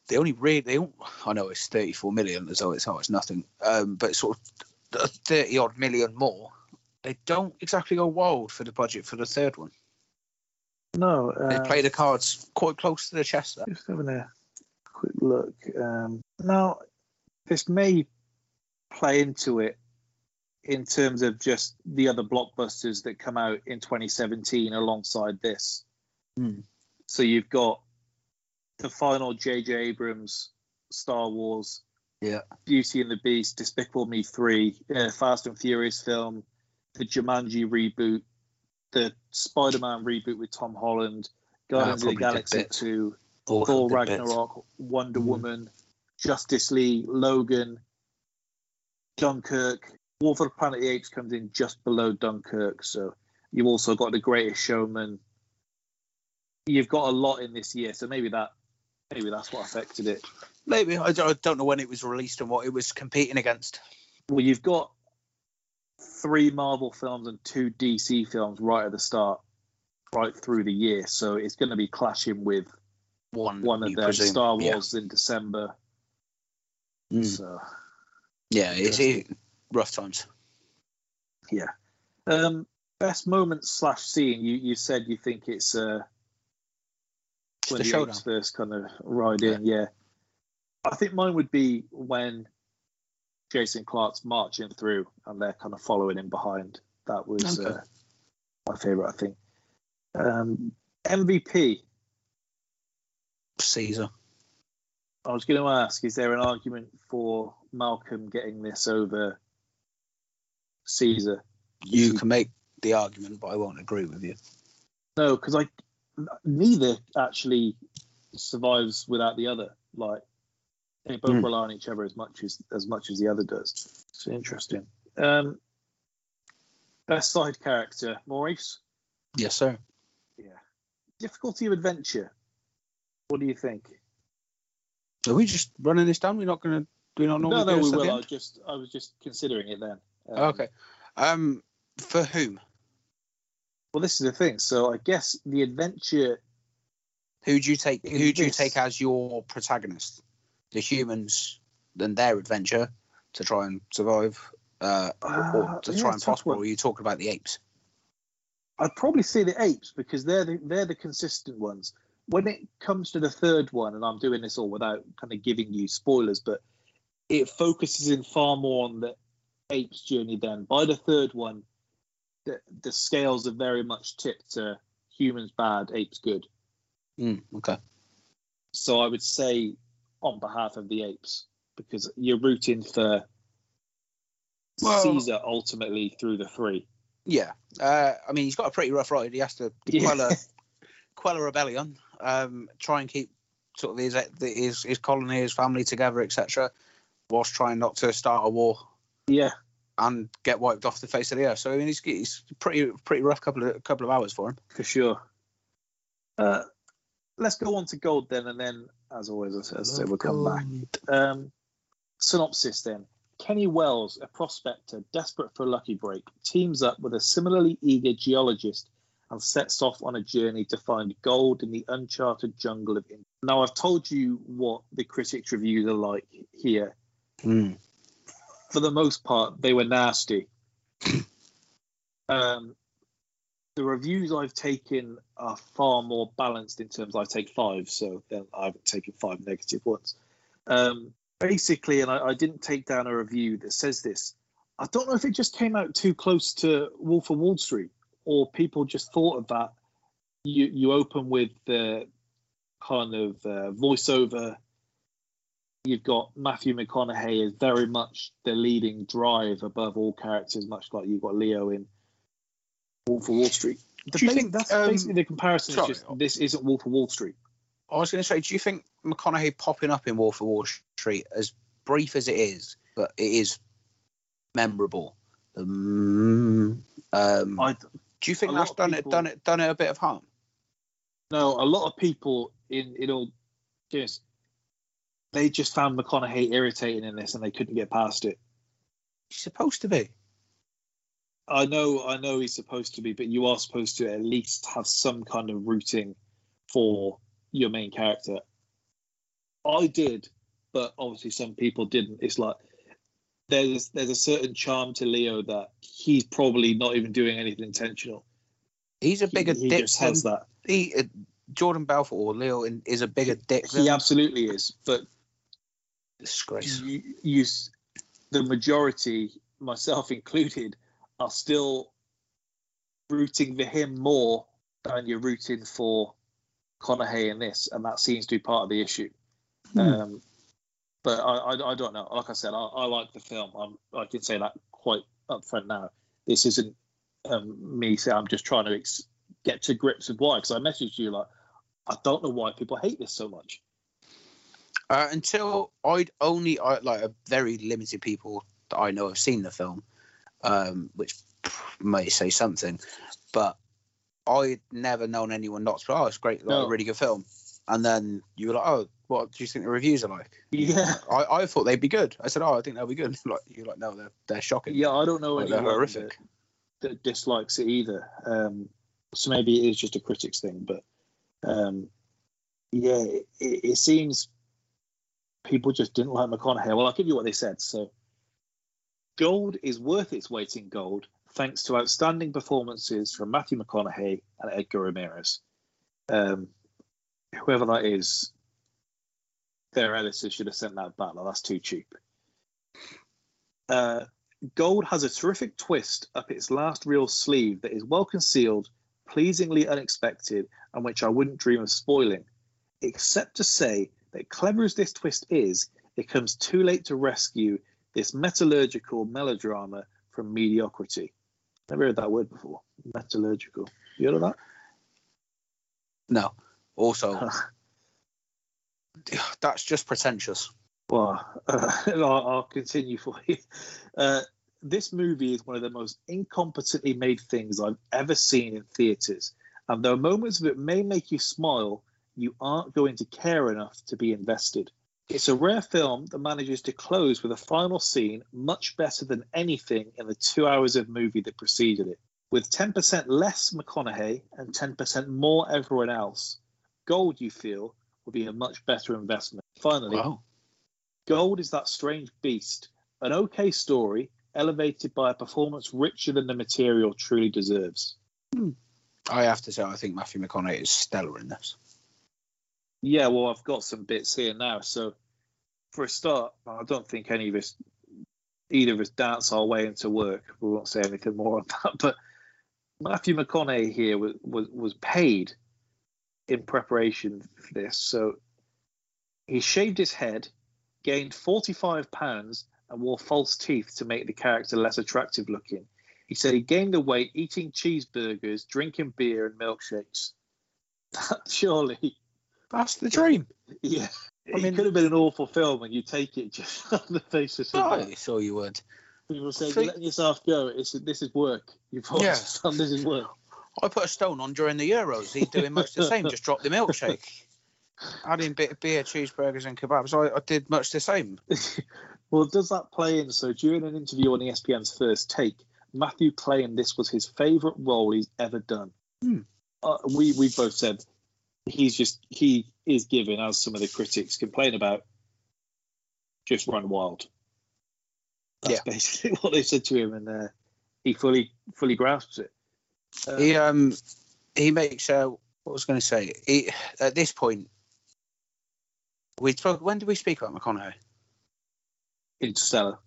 They only really they don't, I know it's thirty-four million as though it's oh it's nothing, um, but sort of thirty odd million more. They don't exactly go wild for the budget for the third one. No, uh, they play the cards quite close to the chest. There. Just having a quick look um, now. This may play into it in terms of just the other blockbusters that come out in twenty seventeen alongside this. Mm. So you've got the final J J Abrams Star Wars, yeah, Beauty and the Beast, Despicable Me three, uh, Fast and Furious film, the Jumanji reboot, the Spider-Man reboot with Tom Holland, Guardians no, of the Galaxy two, All Thor Ragnarok, bit. Wonder mm-hmm. Woman, Justice League, Logan, Dunkirk, War for the Planet of the Apes comes in just below Dunkirk. So you've also got The Greatest Showman. You've got a lot in this year, so maybe that, maybe that's what affected it. Maybe I don't know when it was released and what it was competing against. Well, you've got three Marvel films and two D C films right at the start, right through the year. So it's going to be clashing with one, one of them, presume. Star Wars yeah. in December. Mm. So. Yeah, it's it, rough times. Yeah. Um, best moments slash scene. You you said you think it's uh it's when the, the showdown Apes first kind of ride in. Yeah. yeah, I think mine would be when Jason Clarke's marching through and they're kind of following him behind. That was okay. uh, my favorite, I think. Um, M V P. Caesar. I was going to ask: is there an argument for Malcolm getting this over Caesar? You can make the argument, but I won't agree with you. No, because I neither actually survives without the other. Like they both mm. rely on each other as much as as much as the other does. It's interesting. Um, best side character, Maurice. Yes, sir. Yeah. Difficulty of adventure. What do you think? Are we just running this down? We're not going to. Do we not know? No, no, we will. I was just, I was just considering it then. Um, okay. Um, for whom? Well, this is the thing. So I guess the adventure. Who do you take? Who do you take as your protagonist? The humans and their adventure to try and survive, uh, uh, or to yeah, try and prosper. Or are you talking about the apes? I'd probably say the apes because they're the, they're the consistent ones. When it comes to the third one, and I'm doing this all without kind of giving you spoilers, but it focuses in far more on the apes' journey then. By the third one, the, the scales are very much tipped to humans bad, apes good. Mm, okay. So I would say on behalf of the apes, because you're rooting for well, Caesar ultimately through the three. Yeah. Uh, I mean, he's got a pretty rough ride. He has to quell a, quell a rebellion. Um, try and keep sort of his his, his colony, his family together, et cetera, whilst trying not to start a war. Yeah, and get wiped off the face of the earth. So I mean, he's, he's pretty pretty rough couple of couple of hours for him for sure. Uh, let's go on to gold then, and then as always, as I said, we'll come back. Um, synopsis then. Kenny Wells, a prospector desperate for a lucky break, teams up with a similarly eager geologist and sets off on a journey to find gold in the uncharted jungle of India. Now, I've told you what the critics' reviews are like here. Mm. For the most part, they were nasty. Um, the reviews I've taken are far more balanced in terms. I take five, so then I haven't taken five negative ones. Um, Basically, and I, I didn't take down a review that says this. I don't know if it just came out too close to Wolf of Wall Street, or people just thought of that. You you open with the kind of uh, voiceover. You've got Matthew McConaughey is very much the leading drive above all characters, much like you've got Leo in Wolf of Wall Street. The do you thing, think that's um, basically the comparison? Sorry, is just, this isn't Wolf of Wall Street. I was going to say, do you think McConaughey popping up in Wolf of Wall Street, as brief as it is, but it is memorable? Um, um, I, do you think that's done people, it done it done it a bit of harm? No, a lot of people in it all just they just found McConaughey irritating in this, and they couldn't get past it. He's supposed to be. I know, I know, he's supposed to be, but you are supposed to at least have some kind of rooting for your main character. I did, but obviously some people didn't. It's like there's there's a certain charm to Leo that he's probably not even doing anything intentional. He's a bigger he, dick. He just has that. He, uh, Jordan Belfort or Leo in, is a bigger dick. He than absolutely is, but disgrace. You, you, the majority, myself included, are still rooting for him more than you're rooting for Conahey in this, and that seems to be part of the issue. Hmm. Um, but I, I, I don't know. Like I said, I, I like the film. I'm, I can say that quite upfront now. This isn't um, me saying I'm just trying to ex- get to grips with why. Because I messaged you like, I don't know why people hate this so much. Uh, until I'd only I, like a very limited people that I know have seen the film, um, which may say something, but I'd never known anyone not to. Oh, it's great, like, no. A really good film. And then you were like, oh, what do you think the reviews are like? Yeah, I, I thought they'd be good. I said, oh, I think they'll be good. Like you're like, no, they're they're shocking. Yeah, I don't know like, anyone horrific that, that dislikes it either. Um, so maybe it is just a critics thing, but um, yeah, it, it seems people just didn't like McConaughey. Well, I'll give you what they said. So, gold is worth its weight in gold, thanks to outstanding performances from Matthew McConaughey and Edgar Ramirez. Um, whoever that is, their editors should have sent that back. Like, that's too cheap. Uh, gold has a terrific twist up its last real sleeve that is well concealed, pleasingly unexpected, and which I wouldn't dream of spoiling. Except to say that clever as this twist is, it comes too late to rescue this metallurgical melodrama from mediocrity. Never heard that word before. Metallurgical. You heard of that? No. Also, that's just pretentious. Well, uh, I'll, I'll continue for you. Uh, this movie is one of the most incompetently made things I've ever seen in theatres, and though moments of it may make you smile, you aren't going to care enough to be invested. It's a rare film that manages to close with a final scene much better than anything in the two hours of movie that preceded it. With ten percent less McConaughey and ten percent more everyone else, gold, you feel, will be a much better investment. Finally, wow. Gold is that strange beast, an okay story elevated by a performance richer than the material truly deserves. I have to say, I think Matthew McConaughey is stellar in this. Yeah, well, I've got some bits here now. So, for a start, I don't think any of us, either of us, dance our way into work. We won't say anything more on that. But Matthew McConaughey here was, was, was paid in preparation for this. So, he shaved his head, gained forty-five pounds, and wore false teeth to make the character less attractive looking. He said he gained the weight eating cheeseburgers, drinking beer, and milkshakes. That surely. That's the dream. Yeah. I mean, it could have been an awful film and you take it just on the face of it. I thought you would. People say, see, you're letting yourself go. It's, this is work. You've yeah. done, this is work. I put a stone on during the Euros. He's doing much the same, just dropped the milkshake. Adding a bit of beer, cheeseburgers and kebabs. I, I did much the same. Well, does that play in? So during an interview on E S P N's First Take, Matthew claimed this was his favourite role he's ever done. Hmm. Uh, we, we both said he's just, he is giving, as some of the critics complain about, just run wild. That's yeah. basically what they said to him, and uh, he fully fully grasps it. Um, he um he makes uh, what was I going to say. He, at this point, we talk, when did we speak about McConaughey? Interstellar.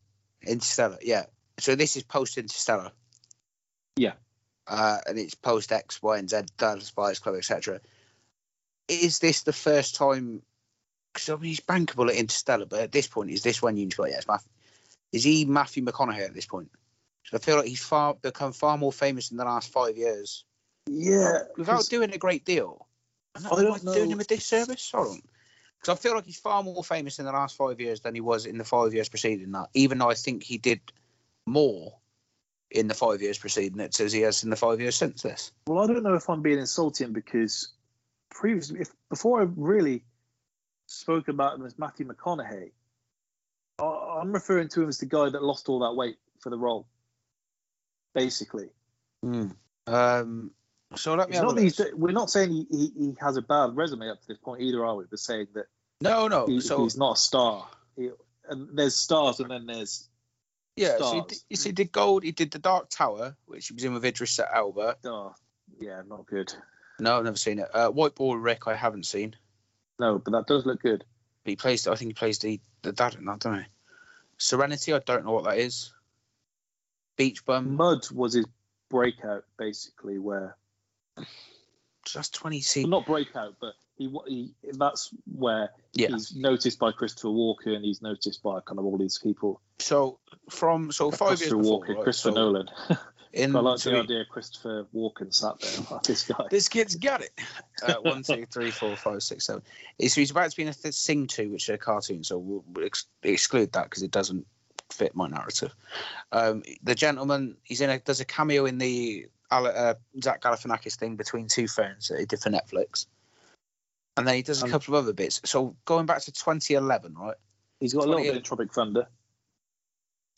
Interstellar, yeah. So this is post Interstellar. Yeah. Uh, and it's post X, Y, and Z, Dallas Spice Club, et cetera. Is this the first time? Because I mean, he's bankable at Interstellar, but at this point, is this when you go? Yeah, it's Matthew. Is he Matthew McConaughey at this point? Because I feel like he's far become far more famous in the last five years. Yeah, without doing a great deal. I'm not I don't know. Doing him a disservice. Hold on, because I feel like he's far more famous in the last five years than he was in the five years preceding that. Even though I think he did more in the five years preceding it as he has in the five years since this. Well, I don't know if I'm being insulting because previously, if, before I really spoke about him as Matthew McConaughey, I'm referring to him as the guy that lost all that weight for the role, basically. Mm. Um, so let me have not a these, we're not saying he, he, he has a bad resume up to this point either, are we? We're saying that no, no, he, so, he's not a star. He, and there's stars, and then there's yeah. Stars. So he did, you see, he did Gold. He did The Dark Tower, which he was in with Idris Elba. Oh, yeah, not good. No, I've never seen it. Uh, White Ball Rick, I haven't seen. No, but that does look good. He plays. I think he plays the the dad in that, don't he? Serenity, I don't know what that is. Beach Bum. Mud was his breakout, basically, where... So that's twenty... Well, not breakout, but he, he that's where yeah. he's noticed by Christopher Walken, and he's noticed by kind of all these people. So, from... So, five Christopher years before... Walken, right, Christopher so Nolan. In, I like so the he, idea Christopher Walken sat there. Like, this guy. This kid's got it. Uh, one, two, three, four, five, six, seven. So, he's about to be in a th- Sing two, which is a cartoon, so we'll ex- exclude that because it doesn't fit my narrative. Um, the Gentleman, he's in a, does a cameo in the uh, Zach Galifianakis thing Between Two Ferns that he did for Netflix, and then he does a um, couple of other bits. So going back to twenty eleven, right? He's got a little bit of Tropic Thunder.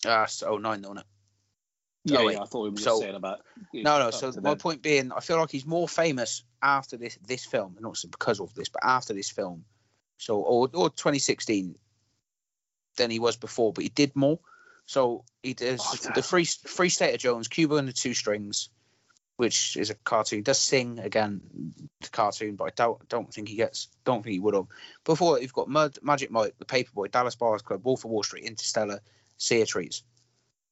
Ah, uh, so oh nine, don't it? Yeah, oh, yeah, I thought we were so, saying about. No, no. So my then. point being, I feel like he's more famous after this this film, not because of this, but after this film, so or or twenty sixteen. Than he was before, but he did more. So he does oh, the free free State of Jones, Cuba and the Two Strings, which is a cartoon. He does Sing again, the cartoon, but I don't don't think he gets. Don't think he would have. Before that, you've got Mud, Magic Mike, The Paperboy, Dallas Buyers Club, Wolf of Wall Street, Interstellar, Sea of Trees.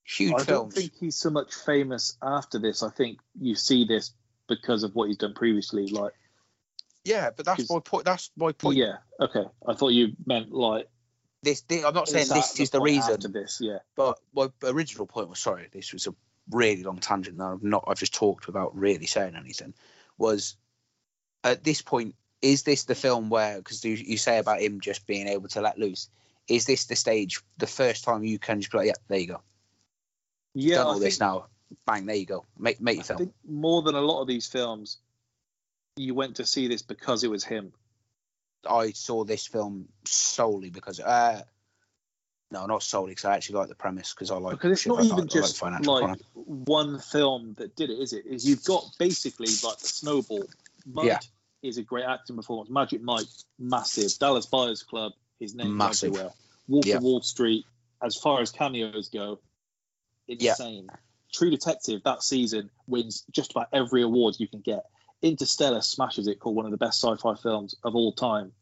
Huge I films. I don't think he's so much famous after this. I think you see this because of what he's done previously, like. Yeah, but that's my point. That's my point. Yeah. Okay. I thought you meant like. This, this, I'm not saying this is the reason. This, yeah. But my original point was sorry, this was a really long tangent that I've not. I've just talked without really saying anything. Was at this point, is this the film where? Because you, you say about him just being able to let loose. Is this the stage, the first time you can just be like, yeah, there you go. Yeah, done all I this now. Bang, there you go. Make make your film. I think more than a lot of these films, you went to see this because it was him. I saw this film solely because, uh, no, not solely because I actually like the premise because I like because it's not like, even like, just like, like one film that did it, is it? Is you've got basically like the snowball. Mud yeah. is a great acting performance. Magic Mike, massive. Dallas Buyers Club, his name massive. Well. Wolf of yeah. Wall Street, as far as cameos go, insane. Yeah. True Detective that season wins just about every award you can get. Interstellar smashes it, called one of the best sci-fi films of all time.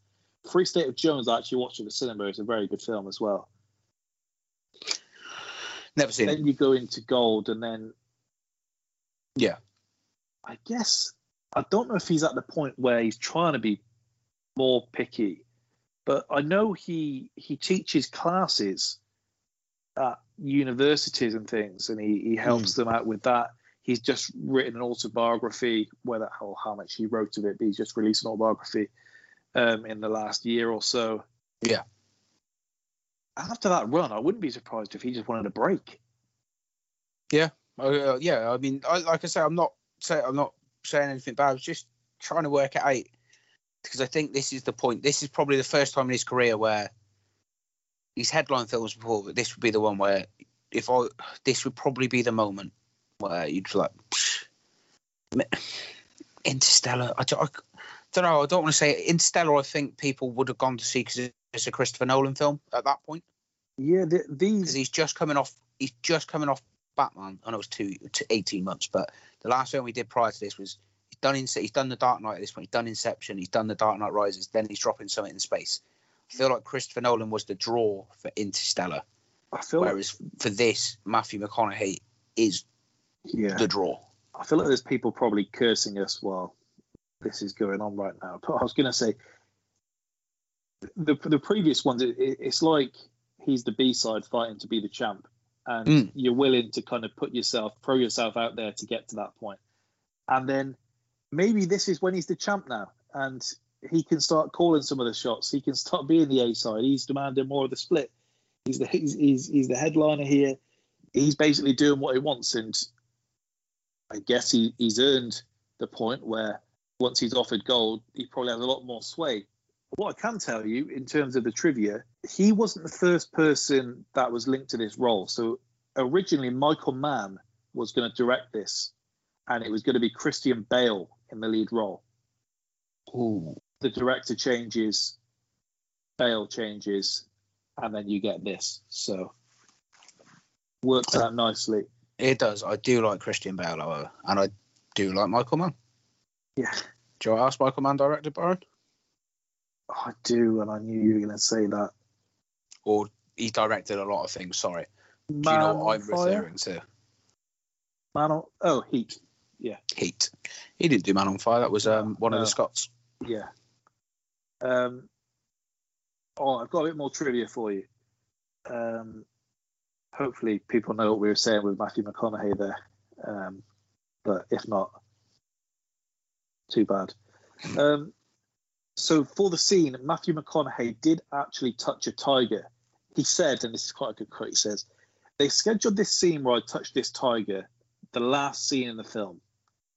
Free State of Jones, I actually watched at the cinema. It's a very good film as well. Never seen. Then it. You go into Gold, and then yeah, I guess I don't know if he's at the point where he's trying to be more picky, but I know he he teaches classes at universities and things, and he he helps mm. them out with that. He's just written an autobiography, whether or how much he wrote of it, but he's just released an autobiography um, in the last year or so. Yeah. After that run, I wouldn't be surprised if he just wanted a break. Yeah, uh, yeah. I mean, I, like I say, I'm not say I'm not saying anything bad. I was just trying to work it out because I think this is the point. This is probably the first time in his career where he's headline films before, but this would be the one where if I this would probably be the moment where you'd like psh, Interstellar. I don't, I don't know. I don't want to say it. Interstellar. I think people would have gone to see because it's a Christopher Nolan film at that point. Yeah, the, these because he's just coming off. He's just coming off Batman. I know it was two to eighteen months, but the last film we did prior to this was he's done. Inse- he's done The Dark Knight at this point. He's done Inception. He's done The Dark Knight Rises. Then he's dropping something in space. I feel like Christopher Nolan was the draw for Interstellar, I feel whereas like, for this, Matthew McConaughey is yeah. the draw. I feel like there's people probably cursing us while this is going on right now. But I was going to say the the previous ones. It, it, it's like he's the B side fighting to be the champ. And mm. you're willing to kind of put yourself, throw yourself out there to get to that point. And then maybe this is when he's the champ now. And he can start calling some of the shots. He can start being the A side. He's demanding more of the split. He's the he's he's, he's the headliner here. He's basically doing what he wants. And I guess he, he's earned the point where once he's offered gold, he probably has a lot more sway. What I can tell you in terms of the trivia, he wasn't the first person that was linked to this role. So originally, Michael Mann was going to direct this, and it was going to be Christian Bale in the lead role. Ooh. The director changes, Bale changes, and then you get this. So works out nicely. It does. I do like Christian Bale, however, and I do like Michael Mann. Yeah. Do I ask Michael Mann directed Byron? Oh, I do, and I knew you were going to say that. Or he directed a lot of things, sorry. Man do you know what I'm fire? referring to? Man on... Oh, Heat. Yeah. Heat. He didn't do Man on Fire. That was um, one no. of the Scots. Yeah. Um. Oh, I've got a bit more trivia for you. Um. Hopefully people know what we were saying with Matthew McConaughey there. Um. But if not, too bad. Um. So for the scene, Matthew McConaughey did actually touch a tiger. He said, and this is quite a good quote, he says, "They scheduled this scene where I touched this tiger, the last scene in the film."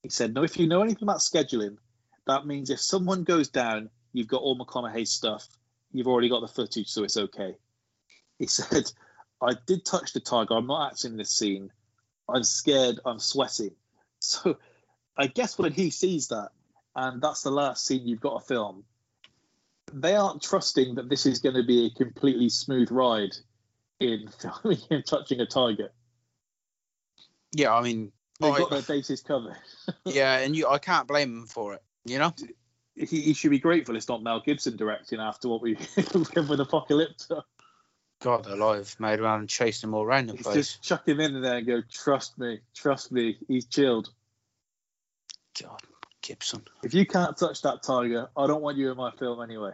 He said, "No, if you know anything about scheduling, that means if someone goes down, you've got all McConaughey's stuff. You've already got the footage, so it's okay." He said, "I did touch the tiger. I'm not acting in this scene. I'm scared. I'm sweating." So I guess when he sees that, and that's the last scene you've got to film, they aren't trusting that this is going to be a completely smooth ride in filming him touching a tiger. Yeah, I mean... They've I, got their bases covered. Yeah, and you, I can't blame them for it, you know? He, he should be grateful it's not Mel Gibson directing after what we did with Apocalypto. God alive, made around and chasing him all around the He's place. Just chuck him in there and go, "Trust me, trust me, he's chilled." God. Gibson. If you can't touch that tiger, I don't want you in my film anyway.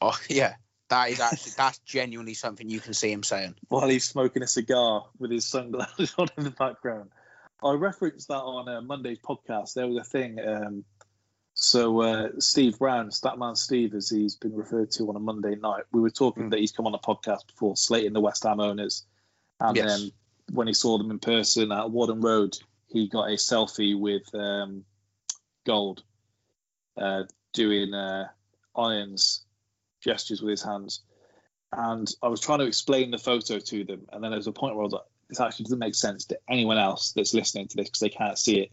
Oh yeah, that is actually that's genuinely something you can see him saying while he's smoking a cigar with his sunglasses on in the background. I referenced that on uh, Monday's podcast. There was a thing. Um, so uh, Steve Brown, Statman Steve, as he's been referred to on a Monday night, we were talking mm. that he's come on a podcast before, slating the West Ham owners, and yes. then when he saw them in person at Warden Road, he got a selfie with um, Gold uh, doing uh, irons gestures with his hands. And I was trying to explain the photo to them. And then there was a point where I was like, this actually doesn't make sense to anyone else that's listening to this because they can't see it.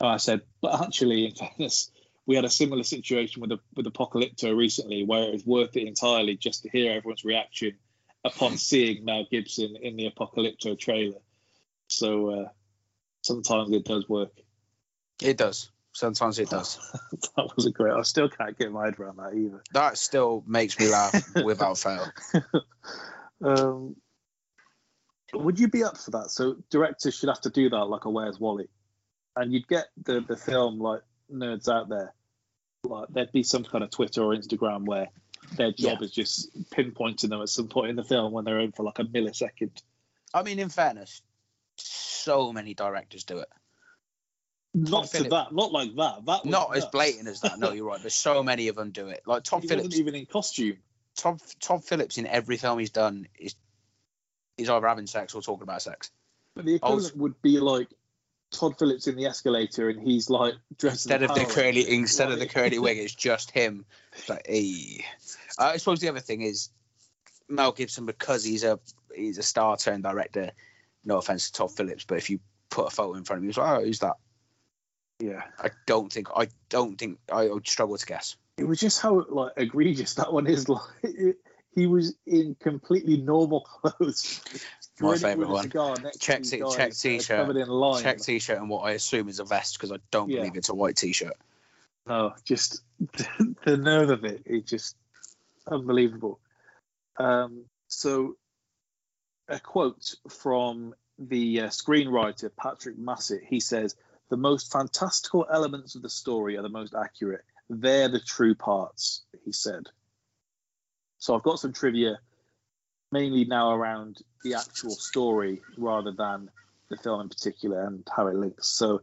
And I said, but actually, in fairness, we had a similar situation with, a, with Apocalypto recently where it was worth it entirely just to hear everyone's reaction upon seeing Mel Gibson in the Apocalypto trailer. So... Uh, Sometimes it does work. It does. Sometimes it does. That wasn't great. I still can't get my head around that either. That still makes me laugh without fail. Um, would you be up for that? So directors should have to do that, like a Where's Wally? And you'd get the, the film, like, nerds out there. Like, there'd be some kind of Twitter or Instagram where their job yeah. is just pinpointing them at some point in the film when they're in for, like, a millisecond. I mean, in fairness... so many directors do it. Not to that, not like that. That not as blatant as that. No, you're right. But so many of them do it. Like Todd Phillips, wasn't even in costume. Todd Todd Phillips in every film he's done is is either having sex or talking about sex. But the equivalent was, would be like Todd Phillips in the escalator, and he's like dressed instead of the curly instead right. of the curly wig, it's just him. It's like, hey. uh, I suppose the other thing is Mel Gibson, because he's a he's a star turned director. No offense to Todd Phillips, but if you put a photo in front of me, it's like, oh, who's that? Yeah, I don't think I don't think I would struggle to guess. It was just how like egregious that one is. Like it, he was in completely normal clothes. My favourite one. Check, t- check t-shirt. Check t-shirt and what I assume is a vest, because I don't yeah. believe it's a white t-shirt. Oh, just the nerve of it is just unbelievable. Um, so a quote from the uh, screenwriter, Patrick Massett. He says, "The most fantastical elements of the story are the most accurate. They're the true parts," he said. So I've got some trivia, mainly now around the actual story rather than the film in particular and how it links. So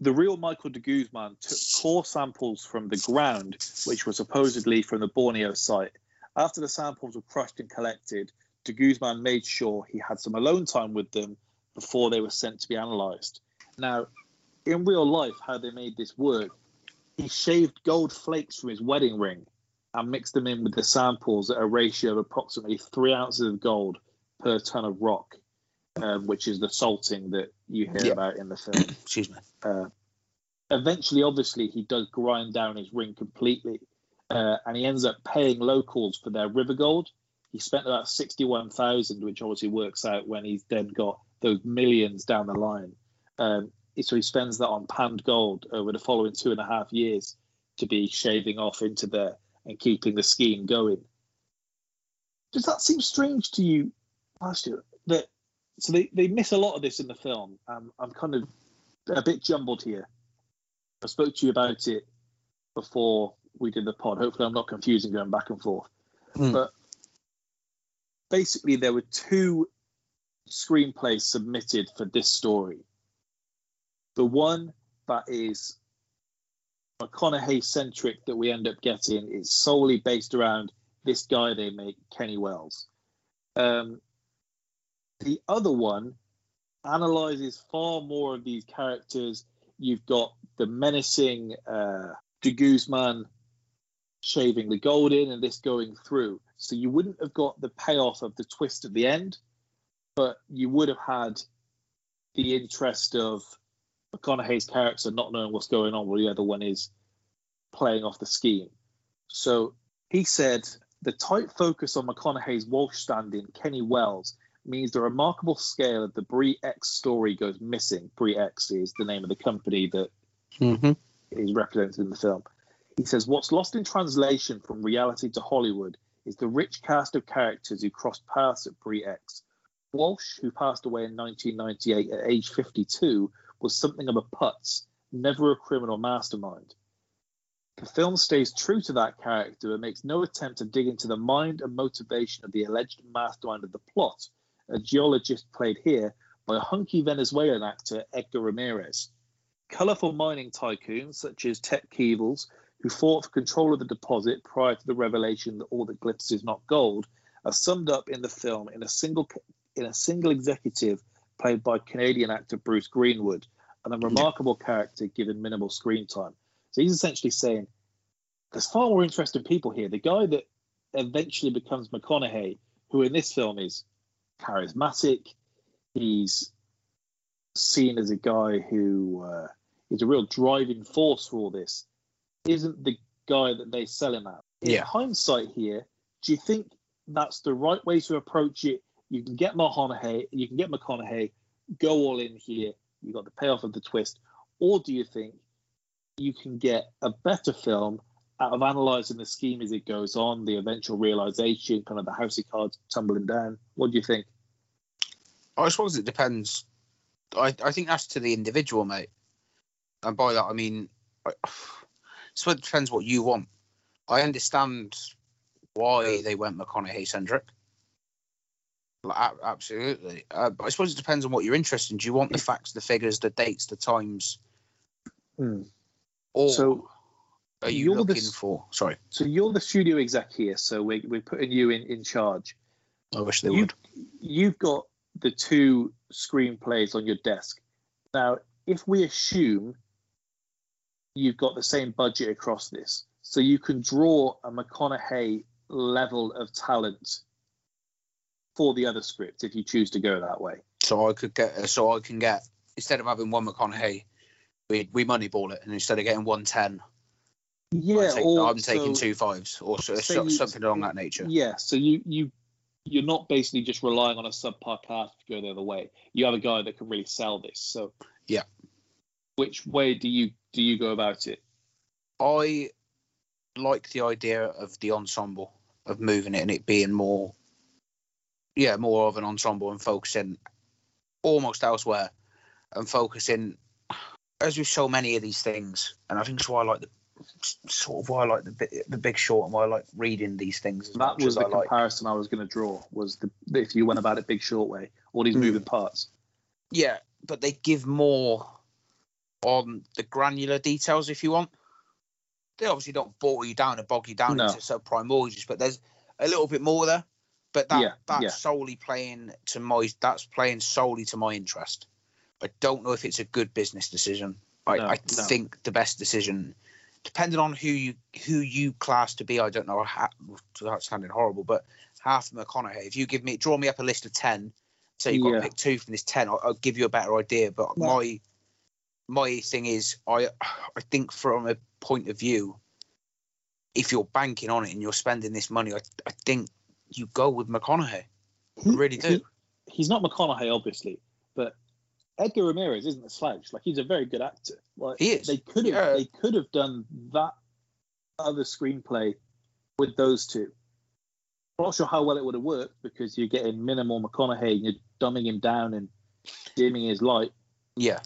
the real Michael de Guzman took core samples from the ground, which was supposedly from the Borneo site. After the samples were crushed and collected, de Guzman made sure he had some alone time with them before they were sent to be analysed. Now, in real life, how they made this work, he shaved gold flakes from his wedding ring and mixed them in with the samples at a ratio of approximately three ounces of gold per ton of rock, uh, which is the salting that you hear yeah. about in the film. Excuse me. Uh, eventually, obviously, he does grind down his ring completely, uh, and he ends up paying locals for their river gold. He spent about sixty-one thousand, which obviously works out when he's then got those millions down the line. Um, so he spends that on panned gold over the following two and a half years to be shaving off into there and keeping the scheme going. Does that seem strange to you, Master? That so they, they miss a lot of this in the film. Um, I'm kind of a bit jumbled here. I spoke to you about it before we did the pod. Hopefully I'm not confusing going back and forth. Mm. But basically there were two screenplays submitted for this story. The one that is McConaughey-centric that we end up getting is solely based around this guy they make, Kenny Wells. Um, the other one analyses far more of these characters. You've got the menacing uh, de Guzman shaving the gold in and this going through. So you wouldn't have got the payoff of the twist at the end, but you would have had the interest of McConaughey's character not knowing what's going on, while the other one is playing off the scheme. So he said, "The tight focus on McConaughey's Walsh stand-in, Kenny Wells, means the remarkable scale of the Bree X story goes missing." Bree X is the name of the company that mm-hmm. is represented in the film. He says, "What's lost in translation from reality to Hollywood is the rich cast of characters who crossed paths at Bree X. Walsh, who passed away in nineteen ninety-eight at age fifty-two, was something of a putz, never a criminal mastermind. The film stays true to that character and makes no attempt to dig into the mind and motivation of the alleged mastermind of the plot, a geologist played here by a hunky Venezuelan actor, Edgar Ramirez. Colourful mining tycoons such as Tet Keebles, who fought for control of the deposit prior to the revelation that all that glitters is not gold, are summed up in the film in a single in a single executive played by Canadian actor Bruce Greenwood, and a remarkable yeah. character given minimal screen time." So he's essentially saying, there's far more interesting people here. The guy that eventually becomes McConaughey, who in this film is charismatic, he's seen as a guy who uh, is a real driving force for all this, isn't the guy that they sell him at. In yeah. hindsight here, do you think that's the right way to approach it? You can get McConaughey, you can get McConaughey, go all in here, you got the payoff of the twist, or do you think you can get a better film out of analysing the scheme as it goes on, the eventual realisation, kind of the house of cards tumbling down? What do you think? I suppose it depends. I, I think that's to the individual, mate. And by that, I mean, I, so it depends what you want. I understand why they went McConaughey-centric. Absolutely. Uh, but I suppose it depends on what you're interested in. Do you want the facts, the figures, the dates, the times? Mm. Or so are you looking the, for... Sorry. So you're the studio exec here, so we're, we're putting you in, in charge. I wish they you, would. you've got the two screenplays on your desk. Now, if we assume you've got the same budget across this, so you can draw a McConaughey level of talent for the other script if you choose to go that way. So I could get, so I can get, instead of having one McConaughey, we we moneyball it, and instead of getting one ten, yeah, take, or I'm taking so, two fives or so, so something you, along that nature. Yeah, so you you you're not basically just relying on a subpar cast to go the other way. You have a guy that can really sell this. So yeah, which way do you do you go about it? I like the idea of the ensemble, of moving it and it being more, yeah, more of an ensemble and focusing almost elsewhere and focusing, as with so many of these things, and I think that's why I like the sort of why I like the the Big Short and why I like reading these things. As that was the I comparison like. I was going to draw was the if you went about it Big Short way, all these mm. moving parts. Yeah, but they give more on the granular details if you want. They obviously don't bore you down and bog you down no. into so primordials, but there's a little bit more there. But that yeah, that's yeah. solely playing to my that's playing solely to my interest. I don't know if it's a good business decision. I, no, I no. think the best decision, depending on who you who you class to be, I don't know. That's sounding horrible, but half McConaughey. If you give me draw me up a list of ten, say you've got yeah. to pick two from this ten, I'll, I'll give you a better idea. But no. my my thing is, I I think from a point of view, if you're banking on it and you're spending this money, I I think you go with McConaughey. He, I really do. He, he's not McConaughey, obviously, but Edgar Ramirez isn't a slouch. Like, he's a very good actor. Like, he is. They could have yeah. they could have done that other screenplay with those two. I'm not sure how well it would have worked because you're getting minimal McConaughey and you're dumbing him down and dimming his light. Yeah.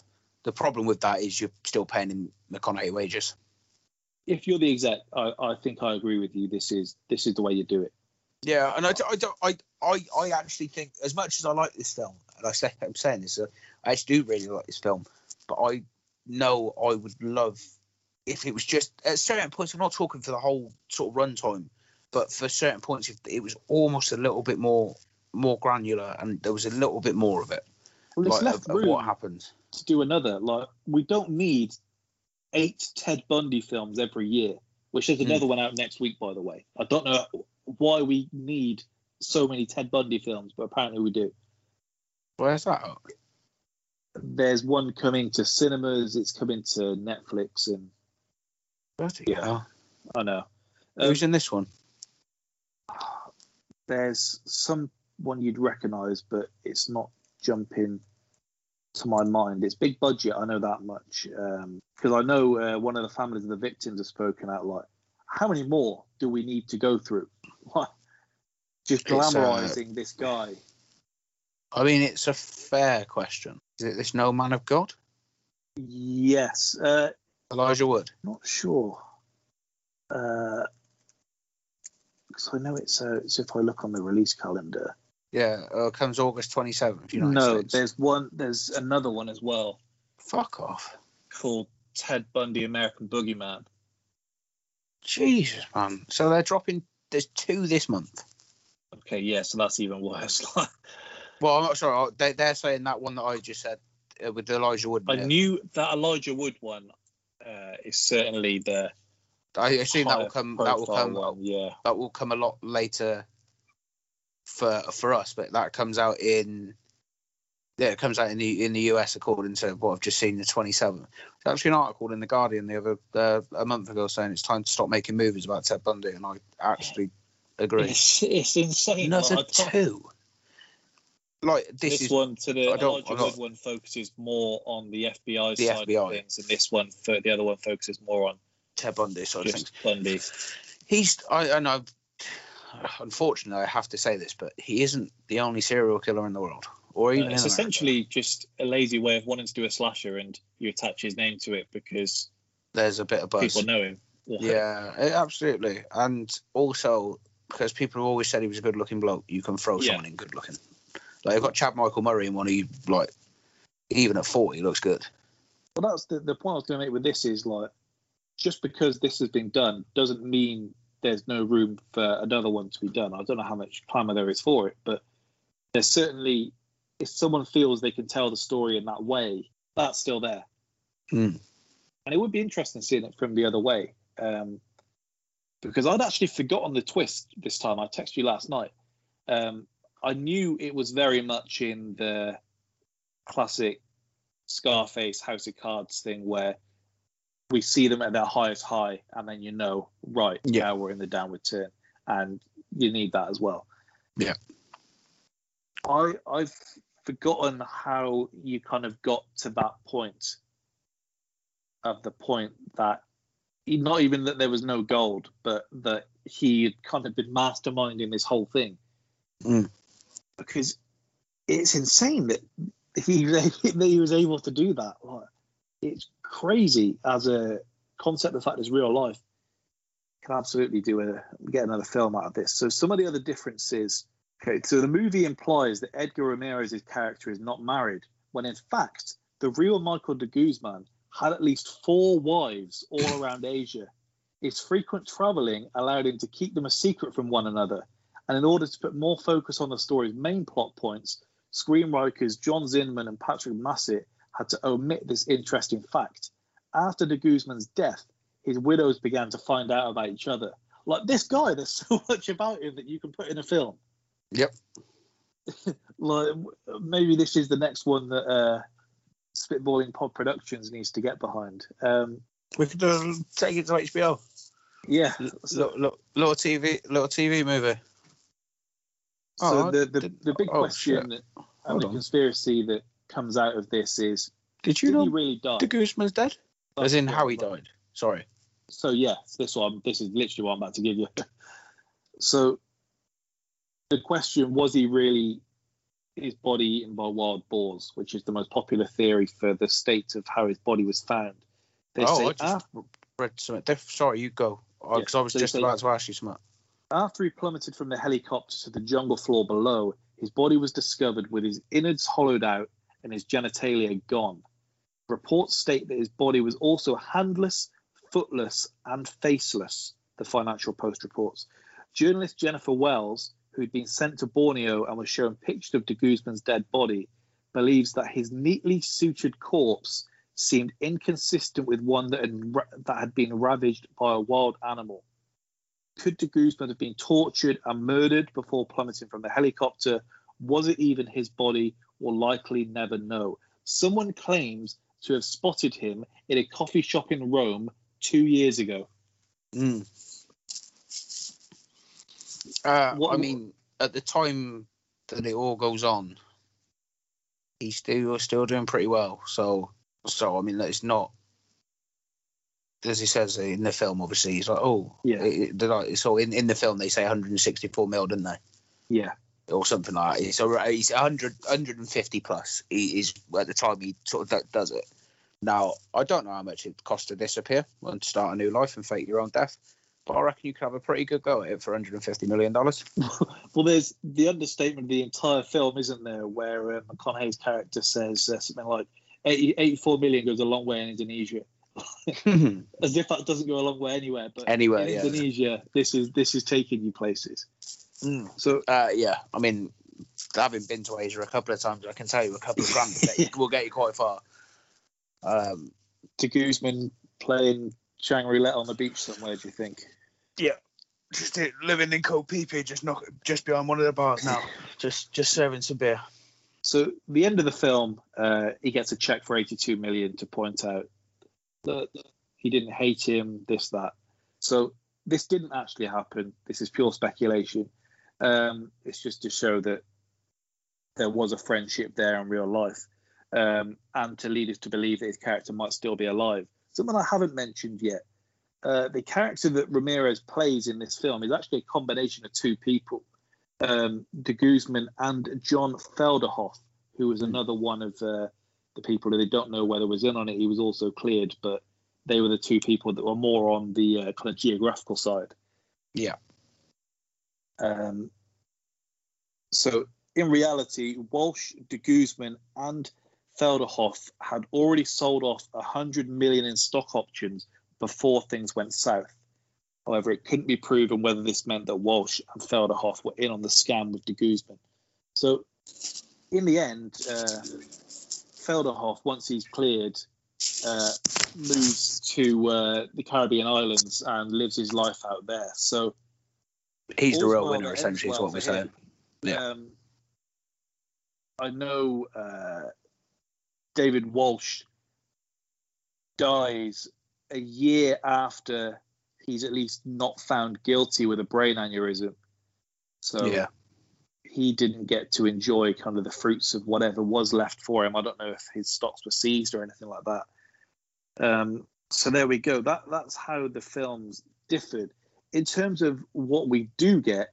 The problem with that is you're still paying him McConaughey wages. If you're the exec, I, I think I agree with you. This is this is the way you do it. Yeah, and I, I, I, I, I actually think, as much as I like this film, and I say, I'm saying this, uh, I actually do really like this film, but I know I would love if it was just, at certain points, I'm not talking for the whole sort of runtime, but for certain points, if it was almost a little bit more more granular and there was a little bit more of it. Well, it's like, left of, room of what happens. To do another. Like, we don't need eight Ted Bundy films every year, which there's another mm. one out next week, by the way. I don't know why we need so many Ted Bundy films, but apparently we do. Where's that? There's one coming to cinemas. It's coming to Netflix and. Yeah, hell? I know. Who's um, in this one? There's someone you'd recognise, but it's not jumping to my mind. It's big budget. I know that much because um, I know uh, one of the families of the victims have spoken out. Like, how many more do we need to go through? Just glamorizing uh, this guy. I mean, it's a fair question. Is it this No Man of God? Yes. Uh, Elijah Wood? Not sure. Because uh, I know it's, uh, it's if I look on the release calendar. Yeah, it uh, comes August twenty-seventh. United no, States. there's one. There's another one as well. Fuck off. Called Ted Bundy, American Boogeyman. Jesus, man. So they're dropping... There's two this month. Okay, yeah, so that's even worse. Well, I'm not sure. They, they're saying that one that I just said uh, with Elijah Wood. I it. knew that Elijah Wood one uh, is certainly the. I assume that will come. That will come. One, yeah, that will come a lot later for for us, but that comes out in. Yeah, it comes out in the in the U S according to what I've just seen, the twenty-seventh. There's actually an article in the Guardian the other uh, a month ago saying it's time to stop making movies about Ted Bundy, and I actually agree. It's, it's insane. Another like, two. Like this, this is, one to the Elijah Wood one focuses more on the F B I the side F B I. Of things, and this one the other one focuses more on Ted Bundy side of things. Bundy. He's I and I. Unfortunately, I have to say this, but he isn't the only serial killer in the world. Or even uh, it's essentially just a lazy way of wanting to do a slasher, and you attach his name to it because there's a bit of buzz. People know him. Yeah, yeah, absolutely, and also because people have always said he was a good-looking bloke. You can throw yeah. someone in good-looking. Like you've got Chad Michael Murray in one who, like, even at forty, looks good. Well, that's the the point I was going to make with this is like, just because this has been done doesn't mean there's no room for another one to be done. I don't know how much clamour there is for it, but there's certainly, if someone feels they can tell the story in that way, that's still there. Mm. And it would be interesting seeing it from the other way, um, because I'd actually forgotten the twist this time. I texted you last night. Um, I knew it was very much in the classic Scarface House of Cards thing where we see them at their highest high and then you know, right, yeah, now we're in the downward turn, and you need that as well. Yeah. I, I've forgotten how you kind of got to that point of the point that not even that there was no gold, but that he had kind of been masterminding this whole thing. Mm. Because it's insane that he, that he was able to do that. Like, it's crazy as a concept. The fact is, real life can absolutely do a get another film out of this. So some of the other differences. Okay, so the movie implies that Edgar Ramirez's character is not married, when in fact the real Michael de Guzman had at least four wives all around Asia. His frequent traveling allowed him to keep them a secret from one another. And in order to put more focus on the story's main plot points, screenwriters John Zinman and Patrick Massett had to omit this interesting fact. After de Guzman's death, his widows began to find out about each other. Like, this guy, there's so much about him that you can put in a film. Yep. Like, maybe this is the next one that uh, Spitballing Pod Productions needs to get behind. Um, we could uh, take it to H B O. Yeah. Little L- L- T V, little T V movie. So oh, the, the, the big oh, question shit. and the on. conspiracy that comes out of this is, did you did know he really die? De Guzman's dead? As in how he died. Sorry. So yeah, this one, this is literally what I'm about to give you. So the question, was he really, his body eaten by wild boars, which is the most popular theory for the state of how his body was found. They oh, say, I just ah, read something. Sorry, you go. Because yeah, I was so just say, about to ask you something. After he plummeted from the helicopter to the jungle floor below, his body was discovered with his innards hollowed out and his genitalia gone. Reports state that his body was also handless, footless, and faceless, the Financial Post reports. Journalist Jennifer Wells, who'd been sent to Borneo and was shown pictures of de Guzman's dead body, believes that his neatly sutured corpse seemed inconsistent with one that had, that had been ravaged by a wild animal. Could de Guzman have been tortured and murdered before plummeting from the helicopter? Was it even his body? We'll likely never know. Someone claims to have spotted him in a coffee shop in Rome two years ago. Mm. Uh, what, I mean, at the time that it all goes on, he's still still doing pretty well. So, so I mean, it's not. As he says in the film, obviously, he's like, oh, yeah. It, like, so in, in the film, they say one hundred sixty-four mil, didn't they? Yeah. Or something like that. So he's one hundred, one hundred fifty plus. He is at the time he sort of does it. Now, I don't know how much it costs to disappear and start a new life and fake your own death, but I reckon you could have a pretty good go at it for one hundred fifty million dollars. Well, there's the understatement of the entire film, isn't there, where um, McConaughey's character says uh, something like eighty, eighty-four million goes a long way in Indonesia. As if that doesn't go a long way anywhere, but anywhere, in yeah. Indonesia, this is this is taking you places. Mm. So uh, yeah, I mean, having been to Asia a couple of times, I can tell you a couple of grand yeah. will get you quite far. Um, de Guzman playing Shangri-La on the beach somewhere, do you think? Yeah, just living in Kopipi, just not just behind one of the bars now, just just serving some beer. So the end of the film, uh, he gets a check for eighty-two million to point out that he didn't hate him, this, that. So this didn't actually happen. This is pure speculation. Um, it's just to show that there was a friendship there in real life, um, and to lead us to believe that his character might still be alive. Something I haven't mentioned yet. Uh, the character that Ramirez plays in this film is actually a combination of two people, um, de Guzman and John Felderhoff, who was another one of... Uh, the people who they don't know whether was in on it. He was also cleared, but they were the two people that were more on the uh, kind of geographical side. Yeah. Um. So in reality, Walsh, de Guzman, and Felderhoff had already sold off a hundred million in stock options before things went south. However, it couldn't be proven whether this meant that Walsh and Felderhoff were in on the scam with de Guzman. So in the end, uh, Felderhoff, once he's cleared, uh, moves to uh, the Caribbean islands and lives his life out there. So he's the real winner, essentially, is what we're saying. Yeah. Um, I know uh, David Walsh dies a year after he's at least not found guilty with a brain aneurysm. So yeah. He didn't get to enjoy kind of the fruits of whatever was left for him. I don't know if his stocks were seized or anything like that. Um, so there we go. That that's how the films differed. In terms of what we do get,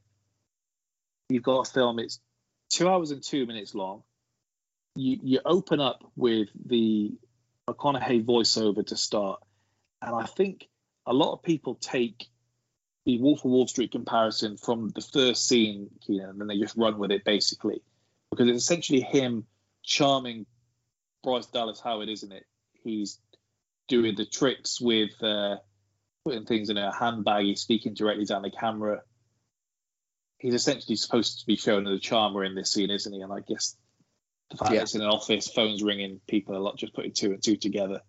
you've got a film, it's two hours and two minutes long. You, you open up with the McConaughey voiceover to start. And I think a lot of people take the Wolf of Wall Street comparison from the first scene, Keenan, and then they just run with it, basically. Because it's essentially him charming Bryce Dallas Howard, isn't it? He's doing the tricks with uh, putting things in a handbag. He's speaking directly down the camera. He's essentially supposed to be shown as a charmer in this scene, isn't he? And I guess the fact yeah. that it's in an office, phones ringing, people are like just putting two and two together.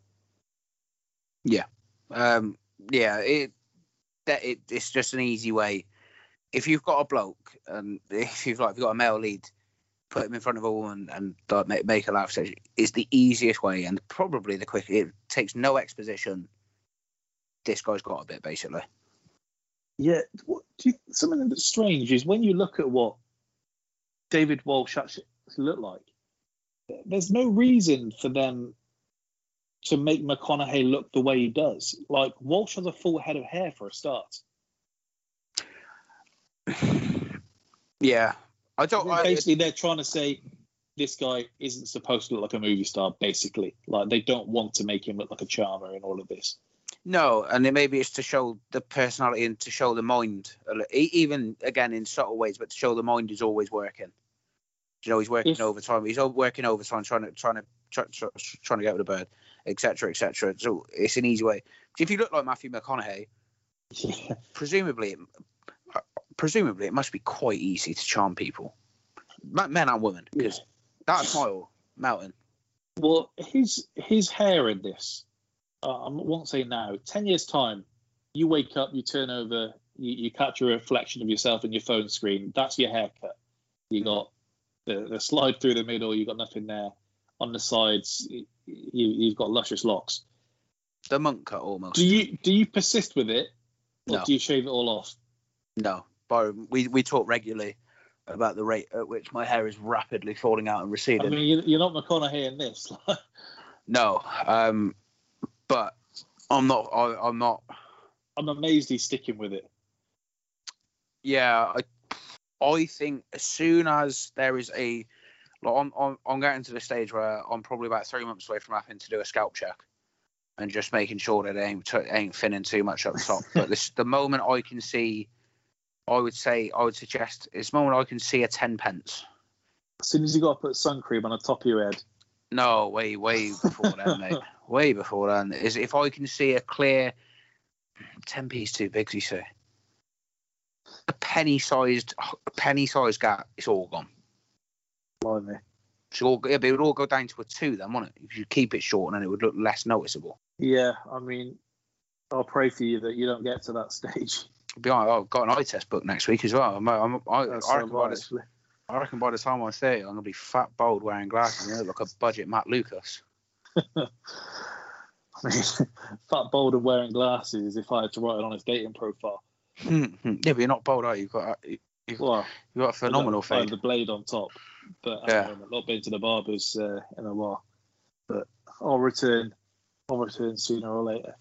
Yeah. Um, yeah, it, that it, it's just an easy way. If you've got a bloke and if you've like if you've got a male lead, put him in front of a woman and like, make, make a laugh session. It's the easiest way and probably the quickest. It takes no exposition. This guy's got a bit, basically. Yeah, what do you, something that's strange is when you look at what David Walsh actually looked like, there's no reason for them to make McConaughey look the way he does. Like, Walsh has a full head of hair for a start. Yeah. I don't. I, basically, they're trying to say this guy isn't supposed to look like a movie star, basically. Like, they don't want to make him look like a charmer in all of this. No, and then maybe it's to show the personality and to show the mind, even, again, in subtle ways, but to show the mind is always working. You know, he's working if, overtime. He's working overtime, trying to trying to try, try, trying to get with the bird, et cetera, et cetera. So it's an easy way. If you look like Matthew McConaughey, yeah. presumably, presumably it must be quite easy to charm people, men and women, because yeah. that's my mountain. Well, his his hair in this. Uh, I won't say now, ten years' time, you wake up, you turn over, you, you catch a reflection of yourself in your phone screen. That's your haircut. You got the, the slide through the middle, you got nothing there. On the sides, you, you've got luscious locks. The monk cut, almost. Do you do you persist with it, or no. do you shave it all off? No. Byron, we, we talk regularly about the rate at which my hair is rapidly falling out and receding. I mean, you're not McConaughey in this. No. Um... But I'm not. I, I'm not. I'm amazed he's sticking with it. Yeah, I, I think as soon as there is a, like, I'm, I'm, I'm getting to the stage where I'm probably about three months away from having to do a scalp check, and just making sure that it ain't t- ain't thinning too much up top. But this, the moment I can see, I would say, I would suggest, it's the moment I can see a ten pence. As soon as you got to put sun cream on the top of your head. No, way, way before then, mate. Way before then. Is if I can see a clear ten p's too big, you say. A penny sized a penny sized gap, it's all gone. Blimey. So all, yeah, but it would all go down to a two then, wouldn't it? If you keep it short, and then it would look less noticeable. Yeah, I mean, I'll pray for you that you don't get to that stage. I've got an eye test book next week as well. I'm, I'm, I, I reckon by this. I reckon by the time I'm thirty, I'm going to be fat, bald, wearing glasses, and look like a budget Matt Lucas. I mean, fat, bald, and wearing glasses, if I had to write it on his dating profile. Mm-hmm. Yeah, but you're not bald, are you? You've got, you've, well, you've got a phenomenal fade. I have the blade on top, but I've yeah. not been to the barbers uh, in a while. But I'll return. I'll return sooner or later.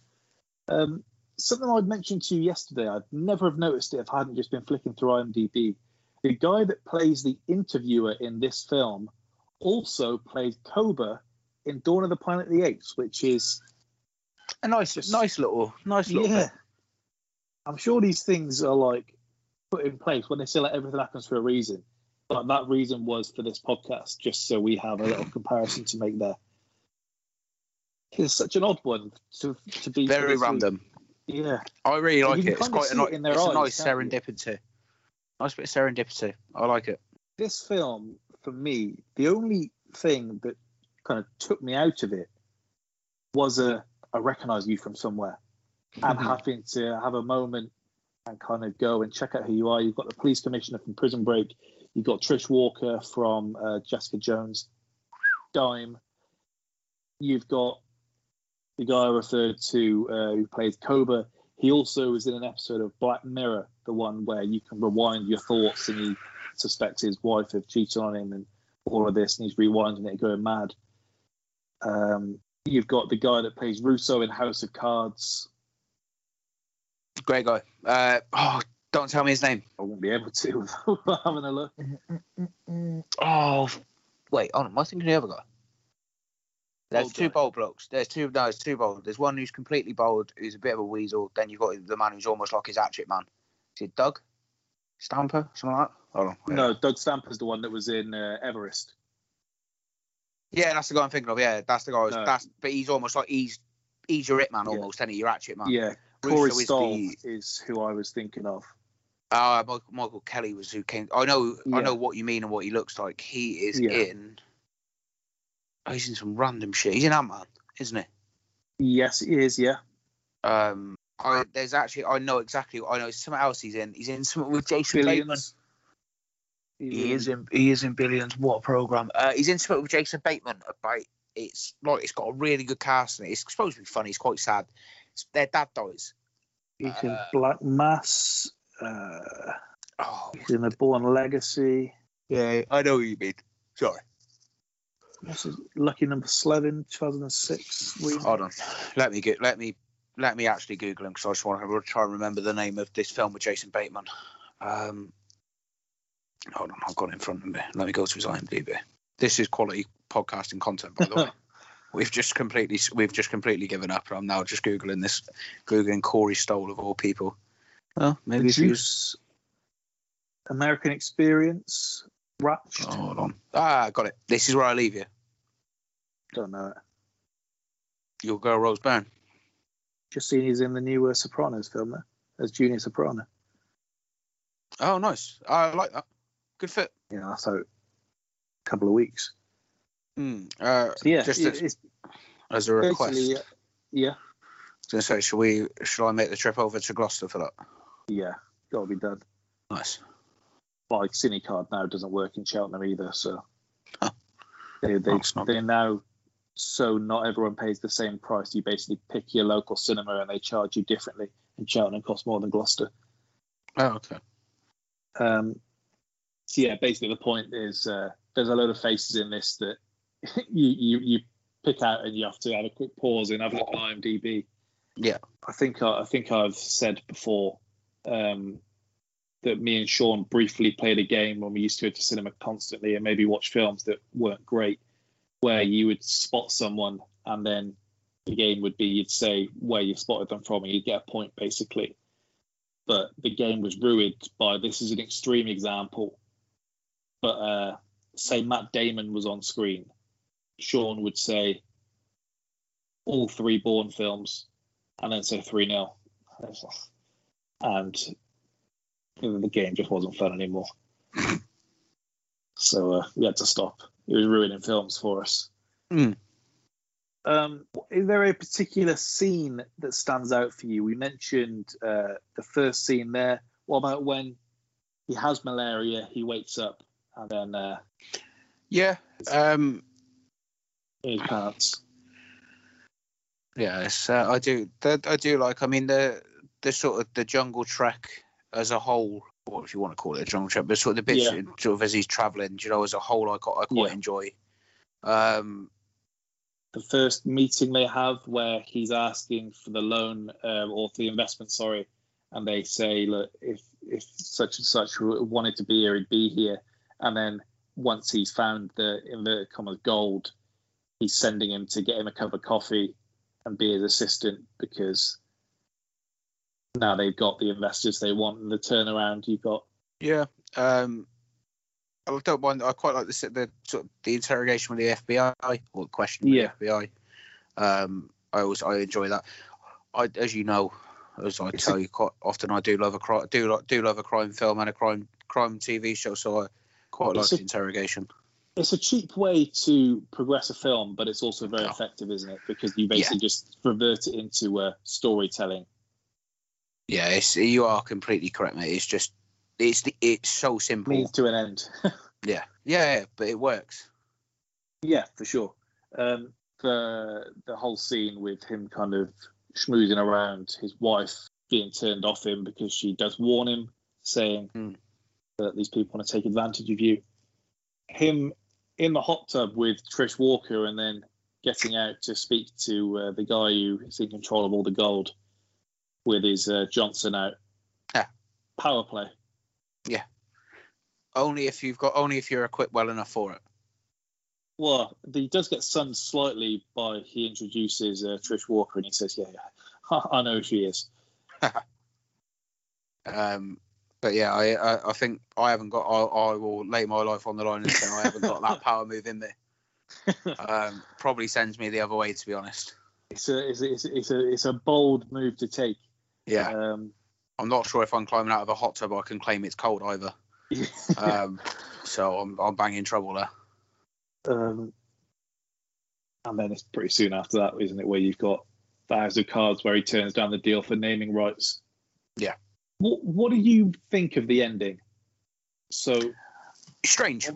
Um, something I'd mentioned to you yesterday, I'd never have noticed it if I hadn't just been flicking through IMDb. The guy that plays the interviewer in this film also played Koba in Dawn of the Planet of the Apes, which is a nice, just, nice little, nice little. Yeah, bit. I'm sure these things are like put in place when they say like everything happens for a reason. But that reason was for this podcast, just so we have a little comparison to make there. It's such an odd one to to be very random. Week. Yeah, I really like it. It's quite a, it it's eyes, a nice serendipity. You? Nice bit of serendipity. I like it. This film for me, the only thing that kind of took me out of it was a, I recognise you from somewhere. I'm mm-hmm. having to have a moment and kind of go and check out who you are. You've got the police commissioner from Prison Break. You've got Trish Walker from uh, Jessica Jones' Dime. You've got the guy I referred to uh, who plays Cobra. He also is in an episode of Black Mirror, the one where you can rewind your thoughts and he suspects his wife of cheating on him and all of this, and he's rewinding it and going mad. Um, you've got the guy that plays Russo in House of Cards. Great guy. Uh, oh, don't tell me his name. I won't be able to without having a look. Oh, wait, hold on. Am I thinking of the other guy? There's two bold blokes. There's two. No, there's two bold. There's one who's completely bold, who's a bit of a weasel. Then you've got the man who's almost like his hatchet man. Is it Doug Stamper? Something like that? Hold on. Yeah. No, Doug Stamper's the one that was in uh, Everest. Yeah, that's the guy I'm thinking of. Yeah, that's the guy. No. That's, but he's almost like he's he's your it man almost, yeah. Isn't he? Your hatchet man. Yeah. Corey Stoll is, the, is who I was thinking of. Uh, Michael, Michael Kelly was who came. I know, yeah. I know what you mean and what he looks like. He is yeah. in. Oh, he's in some random shit. He's in Ant-Man, isn't he? Yes, he is. Yeah. Um, I, there's actually I know exactly. I know something else he's in. He's in something with Jason Bateman. He, he is in. He is in Billions. What a program! Uh, he's in something with Jason Bateman. About it's like it's got a really good cast in it. It's supposed to be funny. It's quite sad. Their dad dies. He's uh, in Black Mass. Uh, oh, he's in The Bourne Legacy. Yeah, I know what you mean. Sorry. This is Lucky Number Slevin, two thousand six. We... Hold on. Let me get. Let me. Let me actually Google him because I just want to try and remember the name of this film with Jason Bateman. Um, hold on, I've got it in front of me. Let me go to his IMDb. This is quality podcasting content, by the way. We've just completely we've just completely given up. I'm now just googling this, googling Corey Stoll of all people. Well, maybe if was... American Experience, Ratched. Oh, hold on, ah, got it. This is where I leave you. Don't know it. Your girl Rose Byrne. Just seen he's in the new uh, Sopranos film there as Junior Soprano. Oh, nice. I like that. Good fit. Yeah, that's out a couple of weeks. Mm, uh, so yeah, just it, as, as a request, yeah. yeah. So, so should we? Shall I make the trip over to Gloucester for that? Yeah, gotta be done. Nice. Like Cinecard now doesn't work in Cheltenham either, so huh. they they oh, they now so not everyone pays the same price. You basically pick your local cinema and they charge you differently, and Cheltenham costs more than Gloucester. Oh, okay. Um. So yeah, basically the point is uh, there's a load of faces in this that. You, you you pick out and you have to have a quick pause and have a look at IMDb. Yeah, I think I, I think I've said before um, that me and Sean briefly played a game when we used to go to cinema constantly and maybe watch films that weren't great, where you would spot someone and then the game would be you'd say where you spotted them from and you'd get a point basically. But the game was ruined by this is an extreme example, but uh, say Matt Damon was on screen. Sean would say all three Bourne films and then say three nil. And the game just wasn't fun anymore. So uh, we had to stop. It was ruining films for us. Mm. Um, is there a particular scene that stands out for you? We mentioned uh, the first scene there. What about when he has malaria, he wakes up and then... Uh, yeah, um... parts. Yes, uh, I do. I do like. I mean, the the sort of the jungle trek as a whole, or if you want to call it a jungle trek, but sort of the bits yeah. sort of as he's travelling, you know, as a whole, I quite, I quite yeah. enjoy. Um, the first meeting they have where he's asking for the loan uh, or for the investment, sorry, and they say, look, if if such and such wanted to be here, he'd be here. And then once he's found the inverted commas gold. He's sending him to get him a cup of coffee and be his assistant because now they've got the investors they want and the turnaround you've got. Yeah. Um, I don't mind. I quite like the, the sort of the interrogation with the F B I or the question with yeah. the F B I. Um, I always I enjoy that. I, as you know, as I tell you quite often, I do love a crime do do love a crime film and a crime crime T V show. So I quite like the interrogation. it's a cheap way to progress a film, but it's also very oh. effective, isn't it? Because you basically yeah. just revert it into a storytelling. Yeah, it's, you are completely correct, mate. It's just, it's the, it's so simple. Means to an end. yeah. yeah, yeah, but it works. Yeah, for sure. Um, the the whole scene with him kind of schmoozing around, his wife being turned off him because she does warn him, saying mm. that these people want to take advantage of you. Him in the hot tub with Trish Walker, and then getting out to speak to uh, the guy who is in control of all the gold with his uh, Johnson out. Yeah. Power play. Yeah. Only if you've got, only if you're equipped well enough for it. Well, he does get sunned slightly by, he introduces uh, Trish Walker, and he says, "Yeah, yeah, I know who she is." um, but yeah, I, I I think I haven't got. I, I will lay my life on the line and say I haven't got that power move in there. Um, probably sends me the other way, to be honest. It's a it's a, it's a, it's a it's a bold move to take. Yeah. Um, I'm not sure if I'm climbing out of a hot tub I can claim it's cold either. um, so I'm I'm banging trouble there. Um, and then it's pretty soon after that, isn't it, where you've got thousands of cards where he turns down the deal for naming rights. Yeah. What What do you think of the ending? So strange.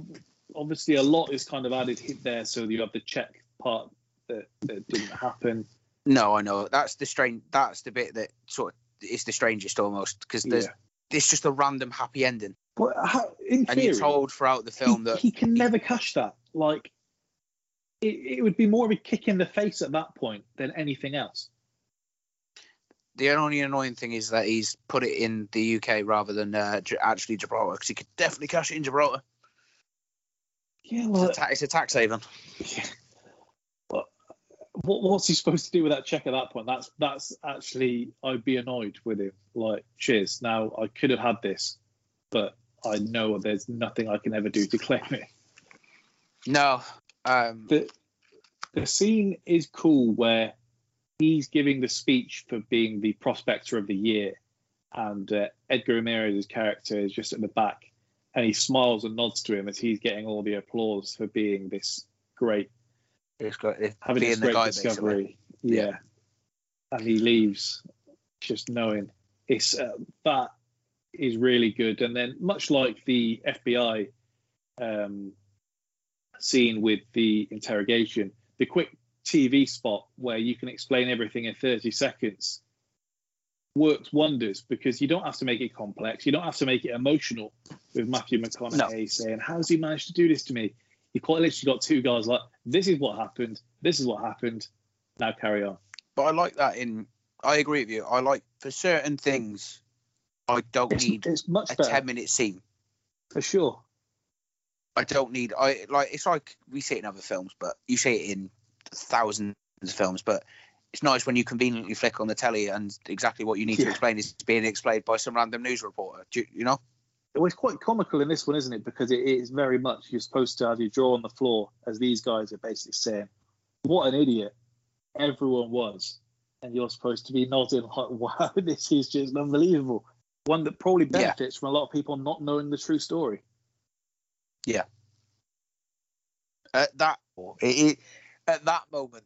Obviously, a lot is kind of added hit there, so you have the check part that, that didn't happen. No, I know that's the strange. That's the bit that sort of is the strangest almost, because there's yeah. it's just a random happy ending. But how, in theory, and you're told throughout the film he, that he can never cash that. Like, it, it would be more of a kick in the face at that point than anything else. The only annoying thing is that he's put it in the U K rather than uh, actually Gibraltar, because he could definitely cash it in Gibraltar. Yeah, well, it's a, ta- it's a tax haven. Yeah. But what, what's he supposed to do with that check at that point? That's that's actually, I'd be annoyed with him. Like, cheers. Now I could have had this, but I know there's nothing I can ever do to claim it. No. Um, the, the scene is cool where he's giving the speech for being the prospector of the year, and uh, Edgar Ramirez's character is just at the back, and he smiles and nods to him as he's getting all the applause for being this great, it's got, it's having this great guy, discovery. Yeah. yeah. And he leaves just knowing it's uh, that is really good. And then much like the F B I um scene with the interrogation, the quick T V spot where you can explain everything in thirty seconds works wonders, because you don't have to make it complex, you don't have to make it emotional with Matthew McConaughey no. saying, how's he managed to do this to me? You quite literally got two guys like, this is what happened, this is what happened, now carry on. But I like that in, I agree with you, I like, for certain things I don't it's, need it's much a better. ten minute scene. For sure. I don't need, I like, it's like we see it in other films, but you see it in thousands of films, but it's nice when you conveniently flick on the telly and exactly what you need yeah. to explain is being explained by some random news reporter, you, you know? Well, it's quite comical in this one, isn't it? Because it is very much, you're supposed to have your jaw on the floor as these guys are basically saying, what an idiot everyone was. And you're supposed to be nodding like, wow, this is just unbelievable. One that probably benefits yeah. from a lot of people not knowing the true story. Yeah. At that it, it, at that moment,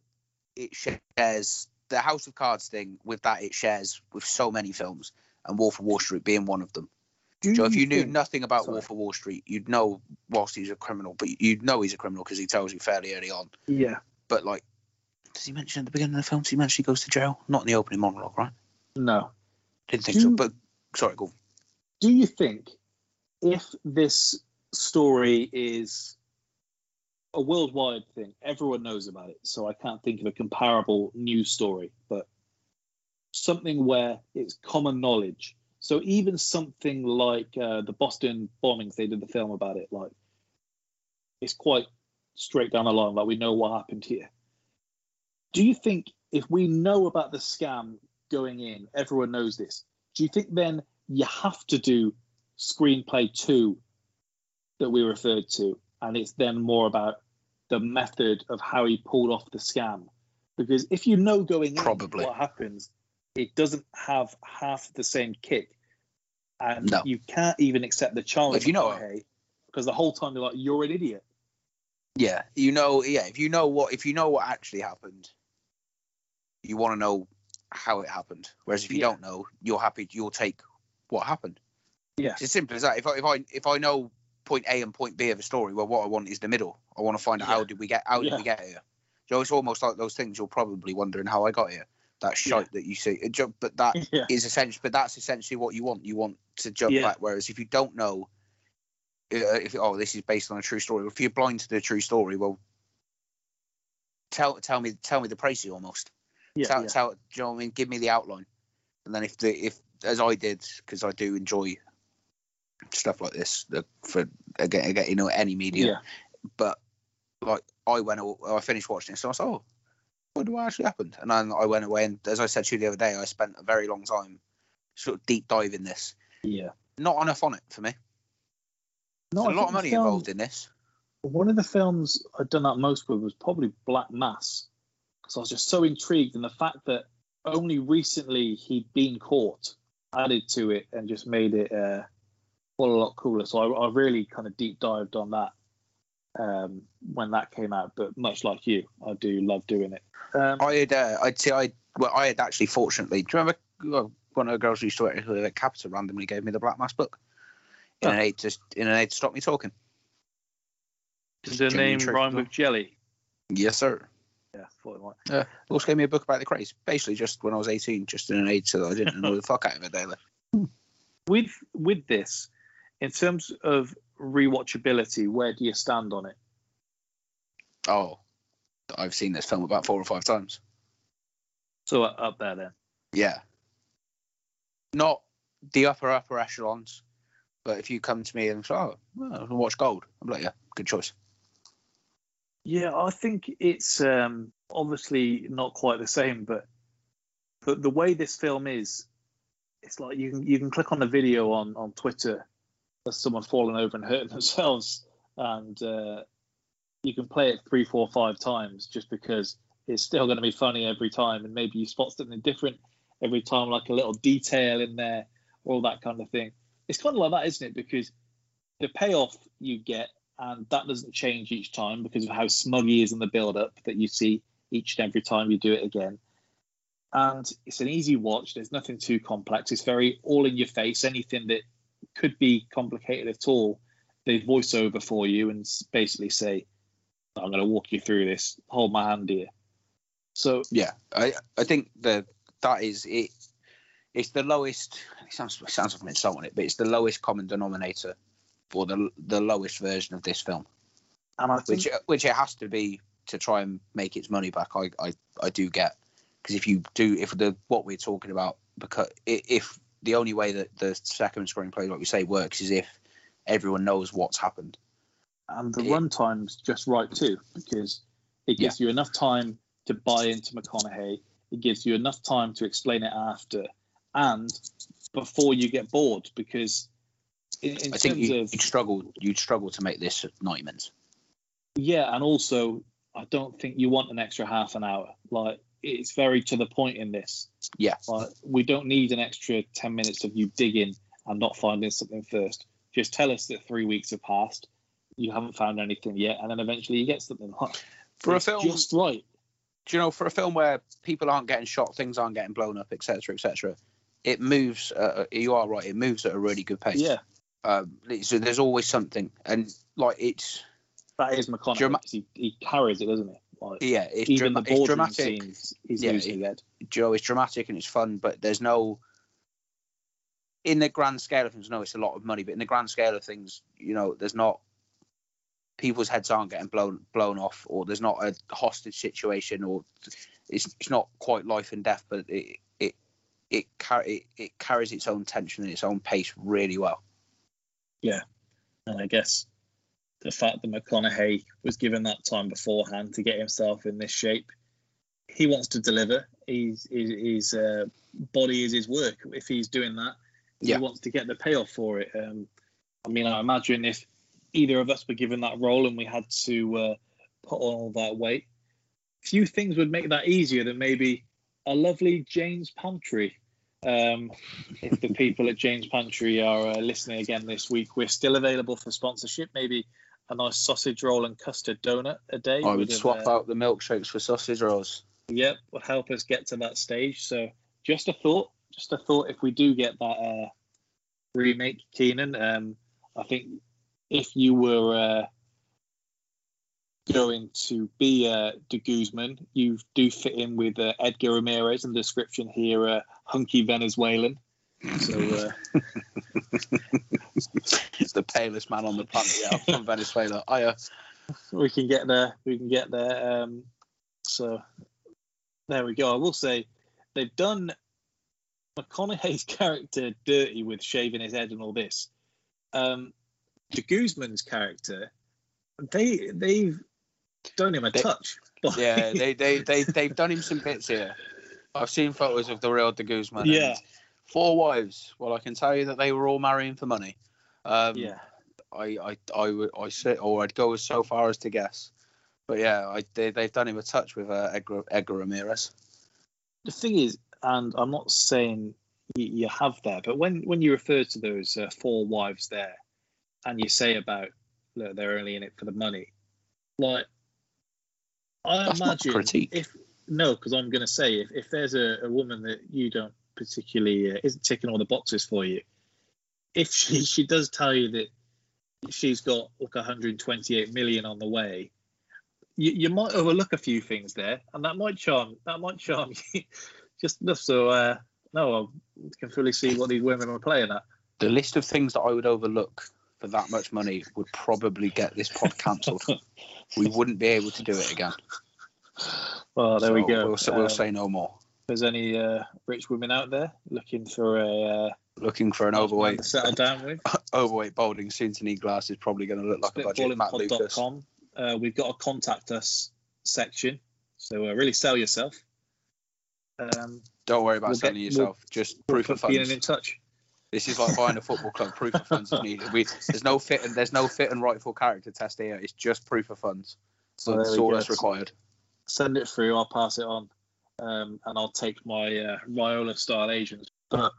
it shares the House of Cards thing with that. It shares with so many films, and Wolf of Wall Street being one of them. Do so if you, you knew think, nothing about sorry. Wolf of Wall Street, you'd know whilst he's a criminal, but you'd know he's a criminal because he tells you fairly early on. Yeah. But like, does he mention at the beginning of the film? Does he mention he goes to jail? Not in the opening monologue, right? No. Didn't think do, so. But sorry, go on. Do you think if this story is a worldwide thing, everyone knows about it, so I can't think of a comparable news story, but something where it's common knowledge, so even something like uh, the Boston bombings, they did the film about it, like it's quite straight down the line, like we know what happened here. Do you think if we know about the scam going in, everyone knows this, do you think then you have to do screenplay two that we referred to, and it's then more about the method of how he pulled off the scam? Because if you know going Probably. in what happens, it doesn't have half the same kick, and no. you can't even accept the challenge. If you know, okay, because the whole time you're like, you're an idiot. Yeah, you know, yeah, if you know what if you know what actually happened, you want to know how it happened. Whereas if you yeah. don't know, you're happy, you'll take what happened. Yeah, it's as simple as that. If I, if I if I know point A and point B of a story, well, what I want is the middle. I want to find out yeah. how did we get how yeah. did we get here. So it's almost like those things you're probably wondering how I got here. That shite yeah. that you see, but that yeah. is essentially, but that's essentially what you want. You want to jump yeah. back. Whereas if you don't know, if oh this is based on a true story, if you're blind to the true story, well, tell tell me tell me the précis almost. Yeah, tell, yeah. tell, do you know what I mean? Give me the outline, and then if the if as I did, because I do enjoy stuff like this the, for again, again you know any medium, yeah. but like I went, I finished watching it, so I was like, oh, what do I actually happened? And then I went away, and as I said to you the other day, I spent a very long time sort of deep diving this. Yeah, not enough on it for me. No, There's a lot of money film, involved in this. One of the films I'd done that most with was probably Black Mass, because I was just so intrigued, and the fact that only recently he'd been caught added to it and just made it uh, all a lot cooler. So I, I really kind of deep dived on that um, when that came out. But much like you, I do love doing it. Um, I had, uh, I'd say, I well, I had actually fortunately. Do you remember one of the girls who used to work at Capita randomly gave me the Black Mass book? In an aid to, in an aid to stop me talking. Does her name rhyme with jelly? Yes, sir. Yeah, thought it might. Yeah. Also gave me a book about the craze. Basically, just when I was eighteen, just in an aid so that I didn't know the fuck out of it daily. With with this, in terms of rewatchability, where do you stand on it? Oh, I've seen this film about four or five times. So uh, up there then. Yeah. Not the upper upper echelons. But if you come to me and say, oh, well, watch Gold, I'm like, yeah, good choice. Yeah, I think it's um, obviously not quite the same, but but the way this film is, it's like you can you can click on a video on, on Twitter of someone falling over and hurting themselves, and uh, you can play it three, four, five times just because it's still going to be funny every time, and maybe you spot something different every time, like a little detail in there, all that kind of thing. It's kind of like that, isn't it? Because the payoff you get, and that doesn't change each time because of how smug he is in the build-up that you see each and every time you do it again. And it's an easy watch. There's nothing too complex. It's very all in your face. Anything that could be complicated at all, they voice over for you and basically say, I'm going to walk you through this. Hold my hand here. So yeah, I, I think the, that is it. It's the lowest. It sounds it sounds like I'm insulting it, but it's the lowest common denominator, or the the lowest version of this film, and I think, which which it has to be to try and make its money back. I I, I do get, because if you do if the what we're talking about, because if the only way that the second screenplay, like we say, works is if everyone knows what's happened, and the runtime's just right too, because it gives yeah. you enough time to buy into McConaughey. It gives you enough time to explain it after. And before you get bored, because in, in I think terms you, of, you'd struggle, you'd struggle to make this ninety minutes. Yeah, and also I don't think you want an extra half an hour. Like, it's very to the point in this. Yeah, like, we don't need an extra ten minutes of you digging and not finding something first. Just tell us that three weeks have passed, you haven't found anything yet, and then eventually you get something. For it's a film, just right. Do you know, for a film where people aren't getting shot, things aren't getting blown up, et cetera, et cetera. It moves. Uh, you are right. It moves at a really good pace. Yeah. Um, so there's always something, and like it's that is McConaughey. Drama- he, he carries it, doesn't he? Like, yeah. It's even dra- the boardroom it's dramatic. Scenes, he's yeah, losing it, Joe, it's dramatic and it's fun, but there's no. In the grand scale of things, no, it's a lot of money, but in the grand scale of things, you know, there's not. People's heads aren't getting blown blown off, or there's not a hostage situation, or it's it's not quite life and death, but it. It, car- it, it carries its own tension and its own pace really well. Yeah. And I guess the fact that McConaughey was given that time beforehand to get himself in this shape, he wants to deliver. He's, he's, his uh, body is his work. If he's doing that, he yeah. wants to get the payoff for it. Um, I mean, I imagine if either of us were given that role and we had to uh, put on all that weight, few things would make that easier than maybe a lovely Jane's Pantry. Um, if the people at Jane's Pantry are uh, listening again this week, we're still available for sponsorship. Maybe a nice sausage roll and custard donut a day. I would swap have, uh, out the milkshakes for sausage rolls. Yep, would help us get to that stage. So just a thought, just a thought if we do get that uh, remake, Keenan. Um, I think if you were uh, going to be uh, De Guzman, you do fit in with uh, Edgar Ramirez in the description here, uh, hunky Venezuelan. So uh, it's the palest man on the planet, yeah, from Venezuela. I, uh, we can get there. We can get there. Um, so there we go. I will say they've done McConaughey's character dirty with shaving his head and all this. Um, De Guzman's character, they they've done him a they, touch. Yeah, they they they they've done him some bits here. I've seen photos of the real De Guzman. Yeah. And, Four wives. Well, I can tell you that they were all marrying for money. Um, yeah. I, I, I would, I sit, or I'd go so far as to guess. But yeah, I, they, they've done him a touch with uh, Edgar, Edgar Ramirez. The thing is, and I'm not saying you, you have there, but when, when you refer to those uh, four wives there, and you say about look, they're only in it for the money, like I That's imagine not critique. if no, because I'm going to say if if there's a, a woman that you don't particularly uh, isn't ticking all the boxes for you, if she she does tell you that she's got like one hundred twenty-eight million on the way, you, you might overlook a few things there, and that might charm that might charm you just enough. So uh no I can fully see what these women are playing at. The list of things that I would overlook for that much money would probably get this pod cancelled. We wouldn't be able to do it again. Well, there so we go. We'll, so we'll um, say no more. If there's any uh, rich women out there looking for a uh, looking for an overweight to settle down with, overweight, balding, soon to need glasses, probably going to look like a budget Matt Lucas. Uh, we've got a contact us section, so uh, really sell yourself. Um, Don't worry about we'll selling get, yourself. We'll, Just proof we'll of funds. Being in touch. This is like buying a football club. Proof of funds is needed. We, there's no fit and there's no fit and rightful character test here. It's just proof of funds. So that's all that's required. Send it through. I'll pass it on. Um, and I'll take my uh, Raiola style agents. But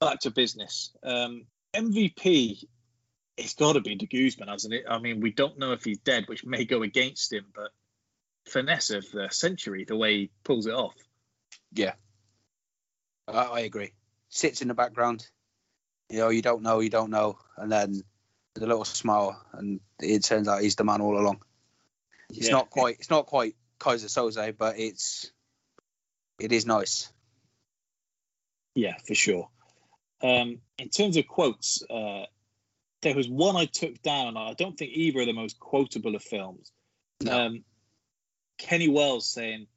back to business. Um, M V P, it's got to be De Guzman, hasn't it? I mean, we don't know if he's dead, which may go against him, but finesse of the century, the way he pulls it off. Yeah, uh, I agree. Sits in the background. You know, you don't know, you don't know. And then the little smile, and it turns out he's the man all along. It's yeah. not quite, it's not quite Kaiser Soze, but it's... It is nice. Yeah, for sure. Um, in terms of quotes, uh, there was one I took down. I don't think either are the most quotable of films. No. Um, Kenny Wells saying,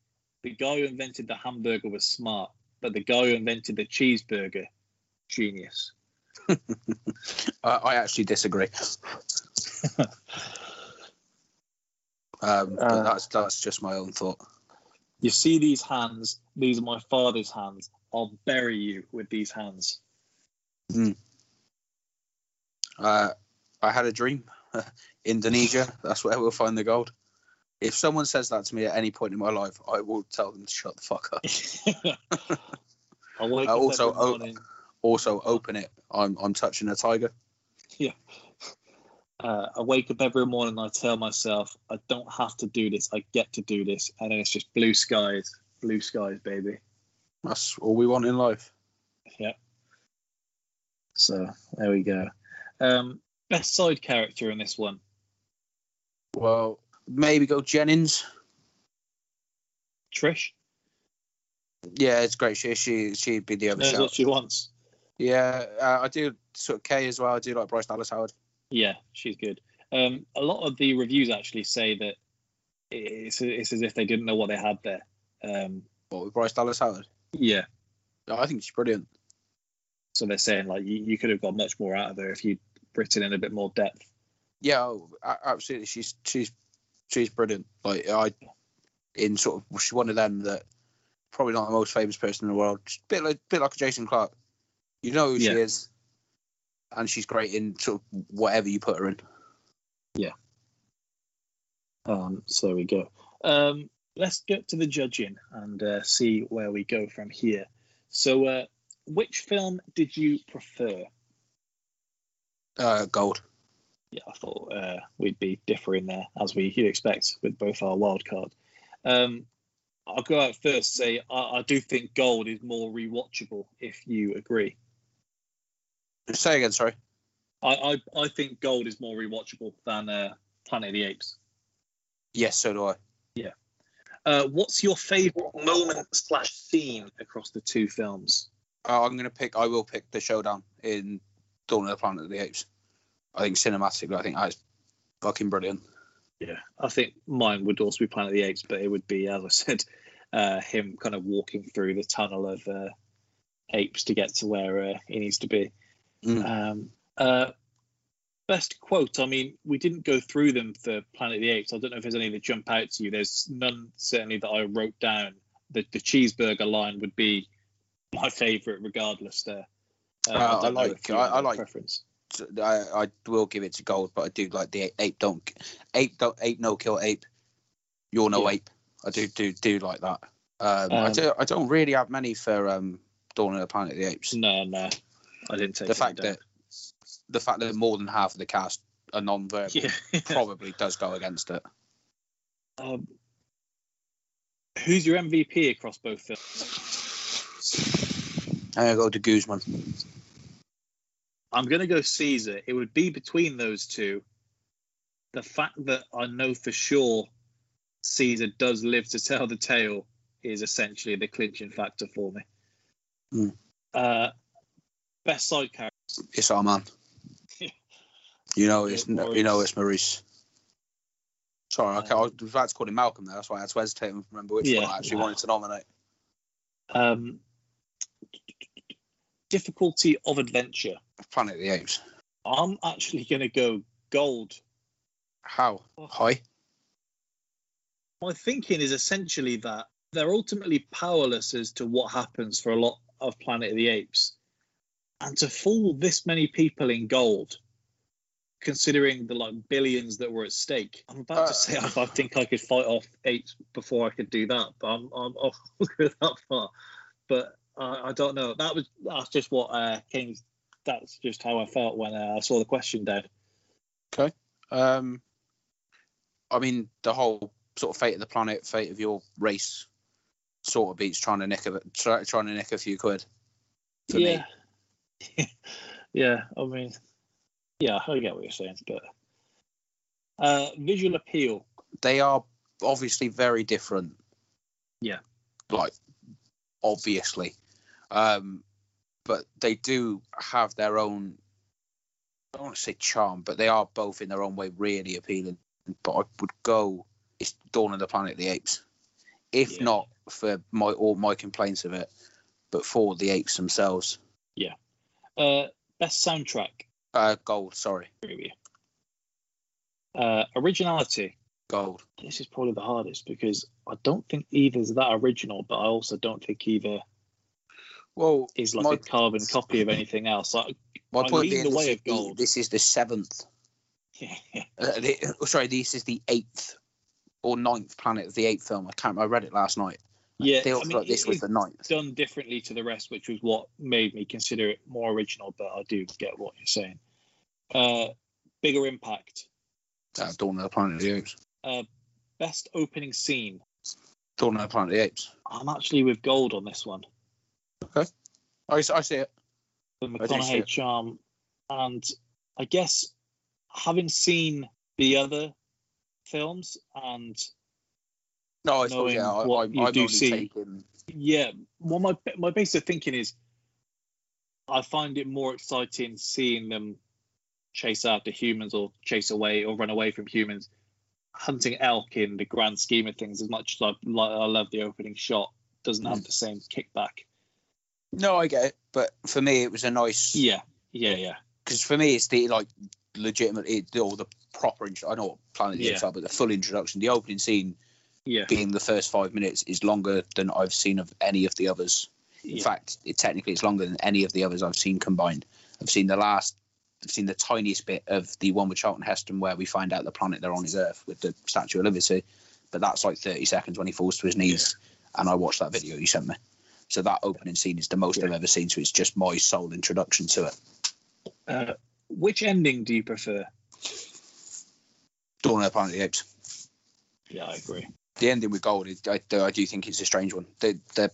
the guy who invented the hamburger was smart, but the guy who invented the cheeseburger, genius. I, I actually disagree. um, uh, but that's, that's just my own thought. You see these hands, these are my father's hands. I'll bury you with these hands. Mm. Uh, I had a dream. Indonesia, that's where we'll find the gold. If someone says that to me at any point in my life, I will tell them to shut the fuck up. I wake uh, also, up every morning. also open it. I'm I'm touching a tiger. Yeah. Uh, I wake up every morning and I tell myself, I don't have to do this. I get to do this. And then it's just blue skies, blue skies, baby. That's all we want in life. Yeah. So there we go. Um, best side character in this one. Well, maybe go Jennings. Trish. Yeah, it's great. She, she, she'd be the other. That's what she wants. Yeah. Uh, I do sort of Kay as well. I do like Bryce Dallas Howard. Yeah, she's good. Um, a lot of the reviews actually say that it's, it's as if they didn't know what they had there. Um, what, with Bryce Dallas Howard? Yeah. No, I think she's brilliant. So they're saying, like, you, you could have got much more out of her if you'd written in a bit more depth. Yeah, oh, absolutely. She's she's she's brilliant. Like, I, in sort of, she's one of them that probably not the most famous person in the world. She's a bit like, bit like a Jason Clarke. You know who yeah. she is. And she's great in sort of whatever you put her in. Yeah. Um, so there we go. Um, let's get to the judging and uh, see where we go from here. So uh, which film did you prefer? Uh, Gold. yeah, I thought uh, we'd be differing there, as we you expect with both our wild card. Um, I'll go out first. Say I, I do think gold is more rewatchable. If you agree, say again. Sorry, I I, I think gold is more rewatchable than uh, Planet of the Apes. Yes, so do I. Yeah. Uh, what's your favourite moment slash scene across the two films? Uh, I'm gonna pick. I will pick the showdown in Dawn of the Planet of the Apes. I think cinematically, I think that's fucking brilliant. Yeah, I think mine would also be Planet of the Apes, but it would be, as I said, uh, him kind of walking through the tunnel of uh, apes to get to where uh, he needs to be. Mm. Um, uh, best quote. I mean, we didn't go through them for Planet of the Apes. I don't know if there's any that jump out to you. There's none certainly that I wrote down. The, the cheeseburger line would be my favourite, regardless. There, uh, uh, I, I like. I, I like preference. I, I will give it to gold, but I do like the ape don't ape don't ape no kill ape. You're no yeah. ape. I do do do like that. Um, um, I do. I don't really have many for um, Dawn of the Planet of the Apes. No, no, I didn't take the fact that the fact that more than half of the cast are non-verbal yeah. probably does go against it. Um, who's your M V P across both films? I go to Guzman. I'm going to go Caesar. It would be between those two. The fact that I know for sure Caesar does live to tell the tale is essentially the clinching factor for me. Mm. Uh, best side character. It's our man. you know it's no, you know it's Maurice. Sorry, um, I, I was about to call him Malcolm there. That's why I had to hesitate and remember which yeah, one I actually wow. wanted to nominate. Um. Difficulty of adventure. Planet of the Apes. I'm actually going to go gold. How? High? My thinking is essentially that they're ultimately powerless as to what happens for a lot of Planet of the Apes. And to fool this many people in gold, considering the like billions that were at stake, I'm about uh, to say I, I think I could fight off apes before I could do that, but I'm, I'm off that far. But Uh, I don't know. That was that's just what uh, came. That's just how I felt when uh, I saw the question down. Okay. Um, I mean, the whole sort of fate of the planet, fate of your race, sort of beats trying to nick a try, trying to nick a few quid. For yeah. Me. yeah. I mean, yeah, I get what you're saying, but uh, visual appeal. They are obviously very different. Yeah. Like obviously. Um, but they do have their own, I don't want to say charm, but they are both in their own way really appealing. But I would go, it's Dawn of the Planet of the Apes. If yeah. not for my all my complaints of it, but for the apes themselves. Yeah. Uh, best soundtrack? Uh, gold, sorry. Uh, originality? Gold. This is probably the hardest because I don't think either's that original, but I also don't think either... Well, is like my, a carbon copy of anything else. I, my I point being, the way of gold. This is the seventh. Yeah. uh, the, sorry, this is the eighth or ninth Planet of the Apes film. I can't. I read it last night. Yeah, I mean, like this it, was the ninth. Done differently to the rest, which was what made me consider it more original. But I do get what you're saying. Uh, bigger impact. Uh, Dawn of the Planet of the Apes. Uh, best opening scene. Dawn of the Planet of the Apes. I'm actually with gold on this one. Okay, I, I see it. The McConaughey charm, and I guess having seen the other films and no, I knowing yeah, I, what I, you I'm do see, taken... yeah. Well, my my basic thinking is, I find it more exciting seeing them chase after humans or chase away or run away from humans. Hunting elk in the grand scheme of things, as much as I, like, I love the opening shot, doesn't have mm. the same kickback. No, I get it, but for me it was a nice. Yeah, yeah, yeah. Because for me it's the like legitimate, it, or the proper. Intro- I know what Planet yeah. is about, but the full introduction, the opening scene, yeah. being the first five minutes, is longer than I've seen of any of the others. In yeah. fact, it technically it's longer than any of the others I've seen combined. I've seen the last, I've seen the tiniest bit of the one with Charlton Heston where we find out the planet they're on is Earth with the Statue of Liberty, but that's like thirty seconds when he falls to his knees, yeah. and I watched that video you sent me. So that opening scene is the most yeah. I've ever seen. So it's just my sole introduction to it. Uh, which ending do you prefer? Dawn of the Planet of the Apes. Yeah, I agree. The ending with Gold, I, I do think it's a strange one. The, the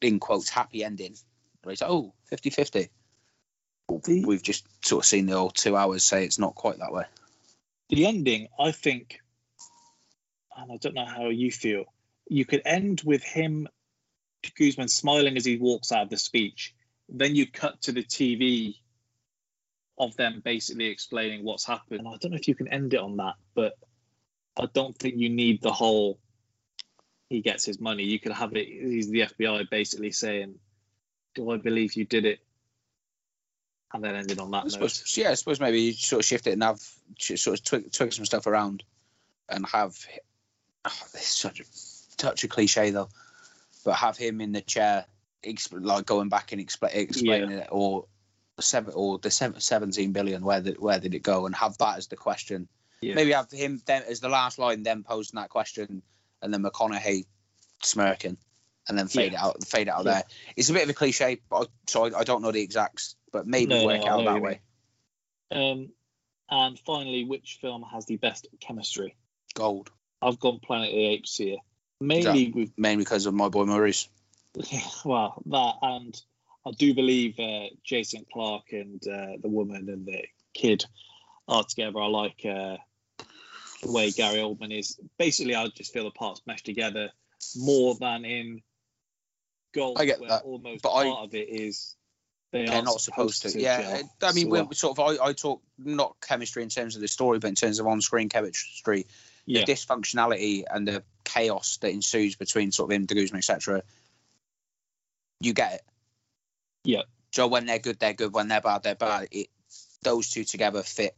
in quotes, happy ending. It's like, oh, fifty-fifty. The, We've just sort of seen the old two hours say it's not quite that way. The ending, I think, and I don't know how you feel, you could end with him, Guzman, smiling as he walks out of the speech. Then you cut to the T V of them basically explaining what's happened. And I don't know if you can end it on that, but I don't think you need the whole he gets his money. You could have it, he's the F B I basically saying, do I believe you did it? And then ended on that I suppose, note. Yeah, I suppose maybe you sort of shift it and have, sort of twig, twig some stuff around and have, oh, this is such a touch of cliche though, but have him in the chair, exp- like going back and expl- explaining yeah. it, or seven, or the seven, seventeen billion, where did, where did it go? And have that as the question. Yeah. Maybe have him then, as the last line, then posing that question, and then McConaughey smirking, and then fade yeah. it out, fade it out yeah. there. It's a bit of a cliche, but I, so I, I don't know the exacts, but maybe no, work no, out that way. Um, and finally, which film has the best chemistry? Gold. I've gone Planet of the Apes here, mainly that, with mainly because of my boy Maurice. Yeah, well, that, and I do believe uh, Jason Clark and uh, the woman and the kid are together. I like. Uh, the way Gary Oldman is. Basically, I just feel the parts mesh together more than in Gold, I get where that. Almost but part I, of it is they they're not supposed, supposed to. to. Yeah, yeah, I mean, so, we're sort of, I, I talk not chemistry in terms of the story, but in terms of on-screen chemistry, yeah. the dysfunctionality and the chaos that ensues between sort of him, De Guzman, et cetera. You get it. Yeah. So when they're good, they're good. When they're bad, they're bad. It, those two together fit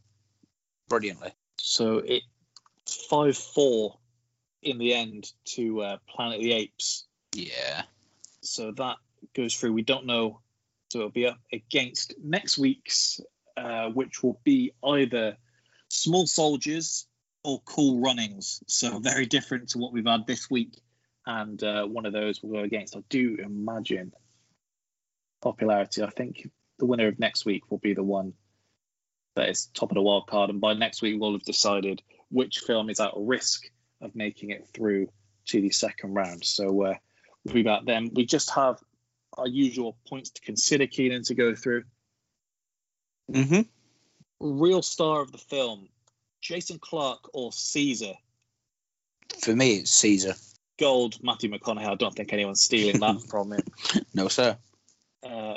brilliantly. So it. five four in the end to uh, Planet of the Apes. Yeah. So that goes through. We don't know. So it'll be up against next week's, uh, which will be either Small Soldiers or Cool Runnings. So very different to what we've had this week. And uh, one of those will go against, I do imagine, popularity. I think the winner of next week will be the one that is top of the wild card. And by next week, we'll have decided which film is at risk of making it through to the second round. So uh, we'll be back then. We just have our usual points to consider, Keenan, to go through. Mm-hmm. Real star of the film, Jason Clarke or Caesar? For me, it's Caesar. Gold, Matthew McConaughey. I don't think anyone's stealing that from him. No, sir. Uh,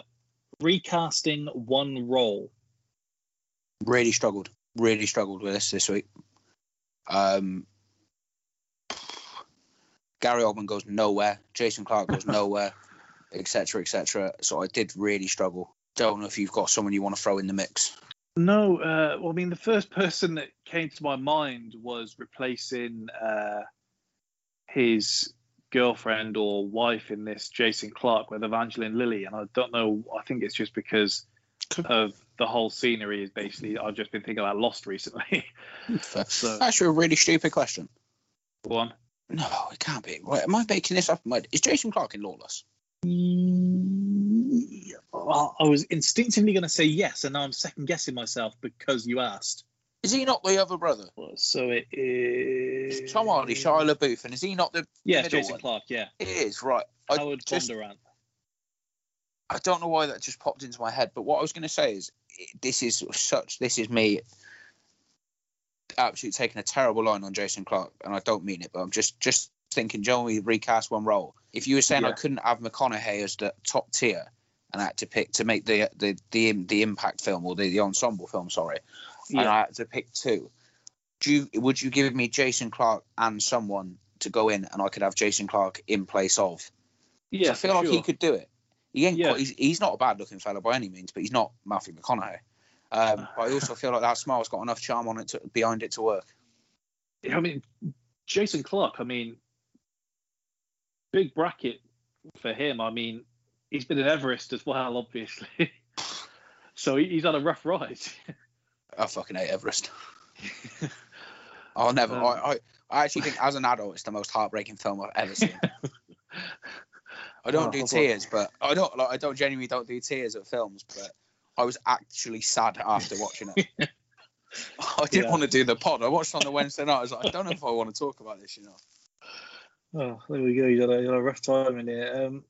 recasting one role. Really struggled. Really struggled with this this week. Um, Gary Oldman goes nowhere, Jason Clarke goes nowhere, etc, etc. So I did really struggle. Don't know if you've got someone you want to throw in the mix. No, uh, well, I mean, the first person that came to my mind was replacing uh, his girlfriend or wife in this, Jason Clarke, with Evangeline Lilly, and I don't know, I think it's just because of the whole scenery is basically, I've just been thinking about Lost recently. So, actually, a really stupid question. Go on. No, it can't be. Wait, am I making this up? Is Jason Clarke in Lawless? Well, I was instinctively going to say yes, and now I'm second guessing myself because you asked. Is he not the other brother? Well, so it is. It's Tom Hardy, Shia LaBeouf, and is he not the? Yeah, middle Jason one? Clarke. Yeah, it is right. Howard Bondurant. I don't know why that just popped into my head, but what I was going to say is, this is such, this is me absolutely taking a terrible line on Jason Clarke, and I don't mean it, but I'm just, just thinking, generally recast one role. If you were saying yeah. I couldn't have McConaughey as the top tier, and I had to pick to make the the the, the impact film or the, the ensemble film, sorry, yeah. and I had to pick two, do you, would you give me Jason Clarke and someone to go in, and I could have Jason Clarke in place of? Yeah, so I feel like sure. he could do it. He ain't yeah. quite, he's, he's not a bad-looking fellow by any means, but he's not Matthew McConaughey. Um, but I also feel like that smile's got enough charm on it to, behind it to work. I mean, Jason Clarke, I mean, big bracket for him. I mean, he's been in Everest as well, obviously. So he's had a rough ride. I fucking hate Everest. I'll never... Um, I, I actually think, as an adult, it's the most heartbreaking film I've ever seen. I don't oh, do tears, but I don't like. I don't genuinely don't do tears at films, but I was actually sad after watching it. I didn't yeah. want to do the pod. I watched on the Wednesday night. I was like, I don't know if I want to talk about this, you know. Oh, there we go. You had a, you had a rough time in here. Um,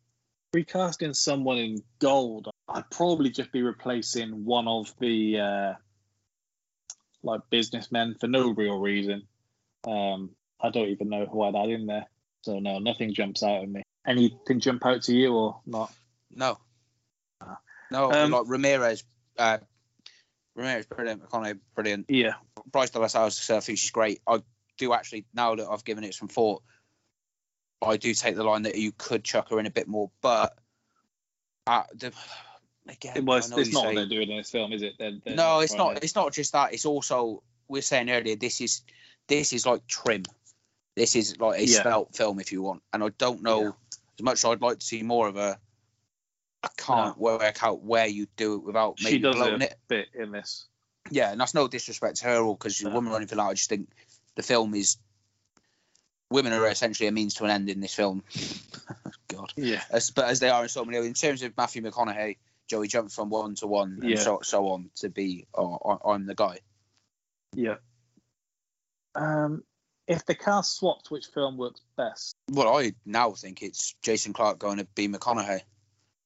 recasting someone in gold, I'd probably just be replacing one of the uh, like businessmen for no real reason. Um, I don't even know who I'd add in there. So no, nothing jumps out at me. Anything jump out to you or not? No. No, um, like Ramirez. Uh, Ramirez, brilliant. McConaughey, brilliant. Yeah. Bryce Dallas Howes, I think she's great. I do actually, now that I've given it some thought, I do take the line that you could chuck her in a bit more, but uh, the, again, it was, it's not say, what they're doing in this film, is it? They're, they're no, it's not. It. It's not just that. It's also, we were saying earlier, this is this is like trim. This is like a yeah. svelte film, if you want. And I don't know, yeah. as much as I'd like to see more of her, I can't no. work out where you do it without maybe blowing it. She does a bit in this. Yeah, and that's no disrespect to her all, because she's a woman or anything like that. I just think the film is... Women are essentially a means to an end in this film. God. Yeah. As, but as they are in so many... In terms of Matthew McConaughey, Joey jumped from one to one and yeah. so, so on to be, oh, I'm the guy. Yeah. Um, if the cast swapped, which film works best? Well, I now think it's Jason Clarke going to be McConaughey.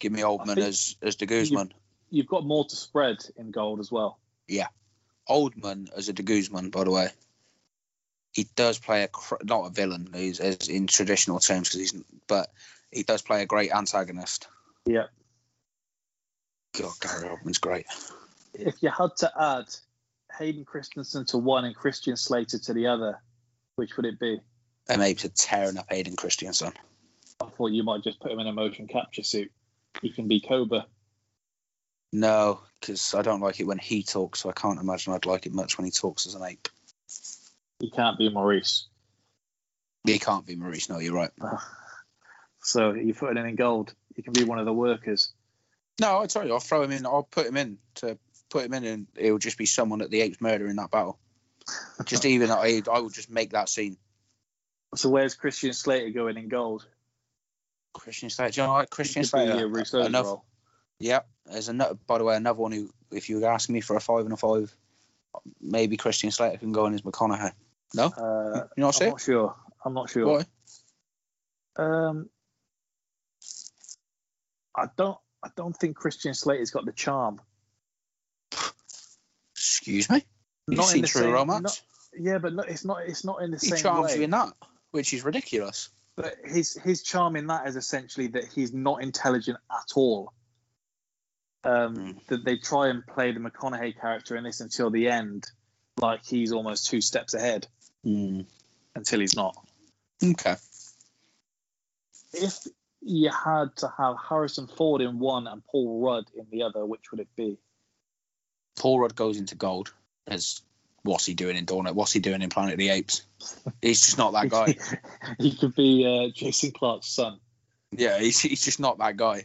Give me Oldman as, as De Guzman. You've, you've got more to spread in gold as well. Yeah. Oldman as a De Guzman, by the way. He does play a, not a villain, he's, as in traditional terms, cause he's, but he does play a great antagonist. Yeah. God, Gary Oldman's great. If you had to add Hayden Christensen to one and Christian Slater to the other, which would it be? I'm able to tearing up Hayden Christensen. I thought you might just put him in a motion capture suit. He can be Cobra. No, because I don't like it when he talks, so I can't imagine I'd like it much when he talks as an ape. He can't be Maurice. He can't be Maurice, no, you're right. So you put him in gold. He can be one of the workers. No, I tell you, I'll throw him in. I'll put him in to put him in, and it'll just be someone that the apes murder in that battle. Just even, I, I will just make that scene. So where's Christian Slater going in gold? Christian Slater, do you know what? Christian Slater, another, yeah. There's another, by the way, another one who, if you ask me for a five and a five, maybe Christian Slater can go in as McConaughey. No, uh, you not sure? I'm not sure. I'm not sure. Why? Um, I don't. I don't think Christian Slater's got the charm. Excuse me. Have not you seen in the True same, Romance. Not, yeah, but no, it's not. It's not in the he same. He charms way. You in that, which is ridiculous. But his his charm in that is essentially that he's not intelligent at all. Um, mm. That they try and play the McConaughey character in this until the end, like he's almost two steps ahead. Mm. Until he's not. Okay. If you had to have Harrison Ford in one and Paul Rudd in the other, which would it be? Paul Rudd goes into gold as... What's he doing in Dawn? What's he doing in Planet of the Apes? He's just not that guy. He could be uh, Jason Clarke's son. Yeah, he's he's just not that guy.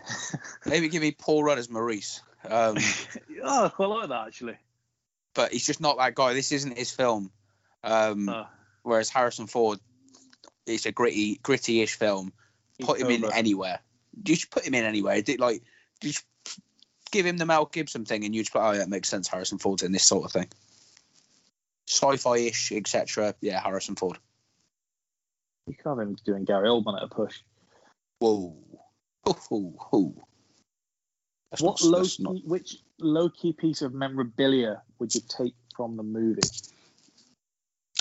Maybe give me Paul Rudd as Maurice. Um, oh, I like that, actually. But he's just not that guy. This isn't his film. Um, uh, whereas Harrison Ford, it's a gritty, gritty-ish film. Put him in anywhere. You should put him in anywhere. Like, just give him the Mel Gibson thing, and you just put, oh, yeah, it makes sense. Harrison Ford's in this sort of thing. Sci-fi-ish, et cetera. Yeah, Harrison Ford. You can't have him doing Gary Oldman at a push. Whoa. Oh, oh, oh. What not, low-key, not... Which low-key piece of memorabilia would you take from the movie?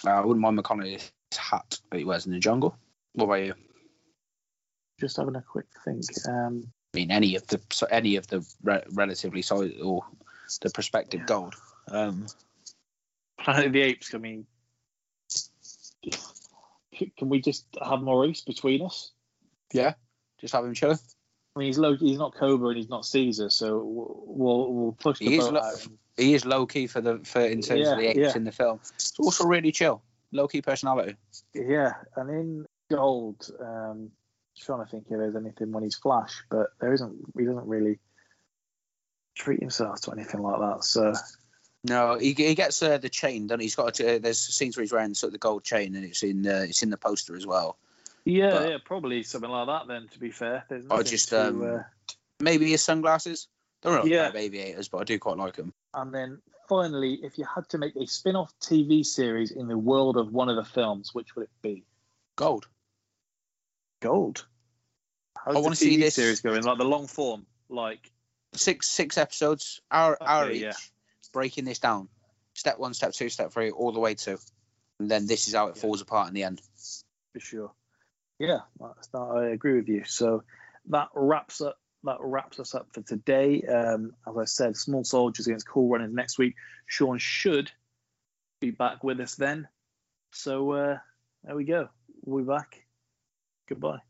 Uh, I wouldn't mind McConaughey's hat that he wears in the jungle. What about you? Just having a quick think. Um, I mean, any of the any of the re- relatively solid or the prospective yeah. gold. Um Planet of the Apes, I mean, can we just have Maurice between us? Yeah, just have him chilling. I mean, he's low. He's not Cobra and he's not Caesar, so we'll we'll push the he boat. Is lo- out. He is low key for the for in terms yeah, of the apes yeah. in the film. It's also really chill, low key personality. Yeah, and in gold, um, trying to think if there's anything when he's Flash, but there isn't. He doesn't really treat himself to anything like that, so. No, he he gets uh, the chain, doesn't he? He's got a, uh, there's scenes where he's wearing sort of the gold chain, and it's in uh, it's in the poster as well. Yeah, but yeah, probably something like that. Then, to be fair, there's. I just to, um, uh... maybe his sunglasses. They're not yeah. aviators, but I do quite like them. And then finally, if you had to make a spin-off T V series in the world of one of the films, which would it be? Gold. Gold. How's I want to see this series going, like the long form, like six six episodes, hour okay, hour each, yeah. Breaking this down, step one, step two, step three, all the way to, and then this is how it yeah. falls apart in the end. For sure. Yeah, that's not, I agree with you. So that wraps up. That wraps us up for today. Um, as I said, Small Soldiers against Cool Runners next week. Sean should be back with us then. So uh, there we go. We'll be back. Goodbye.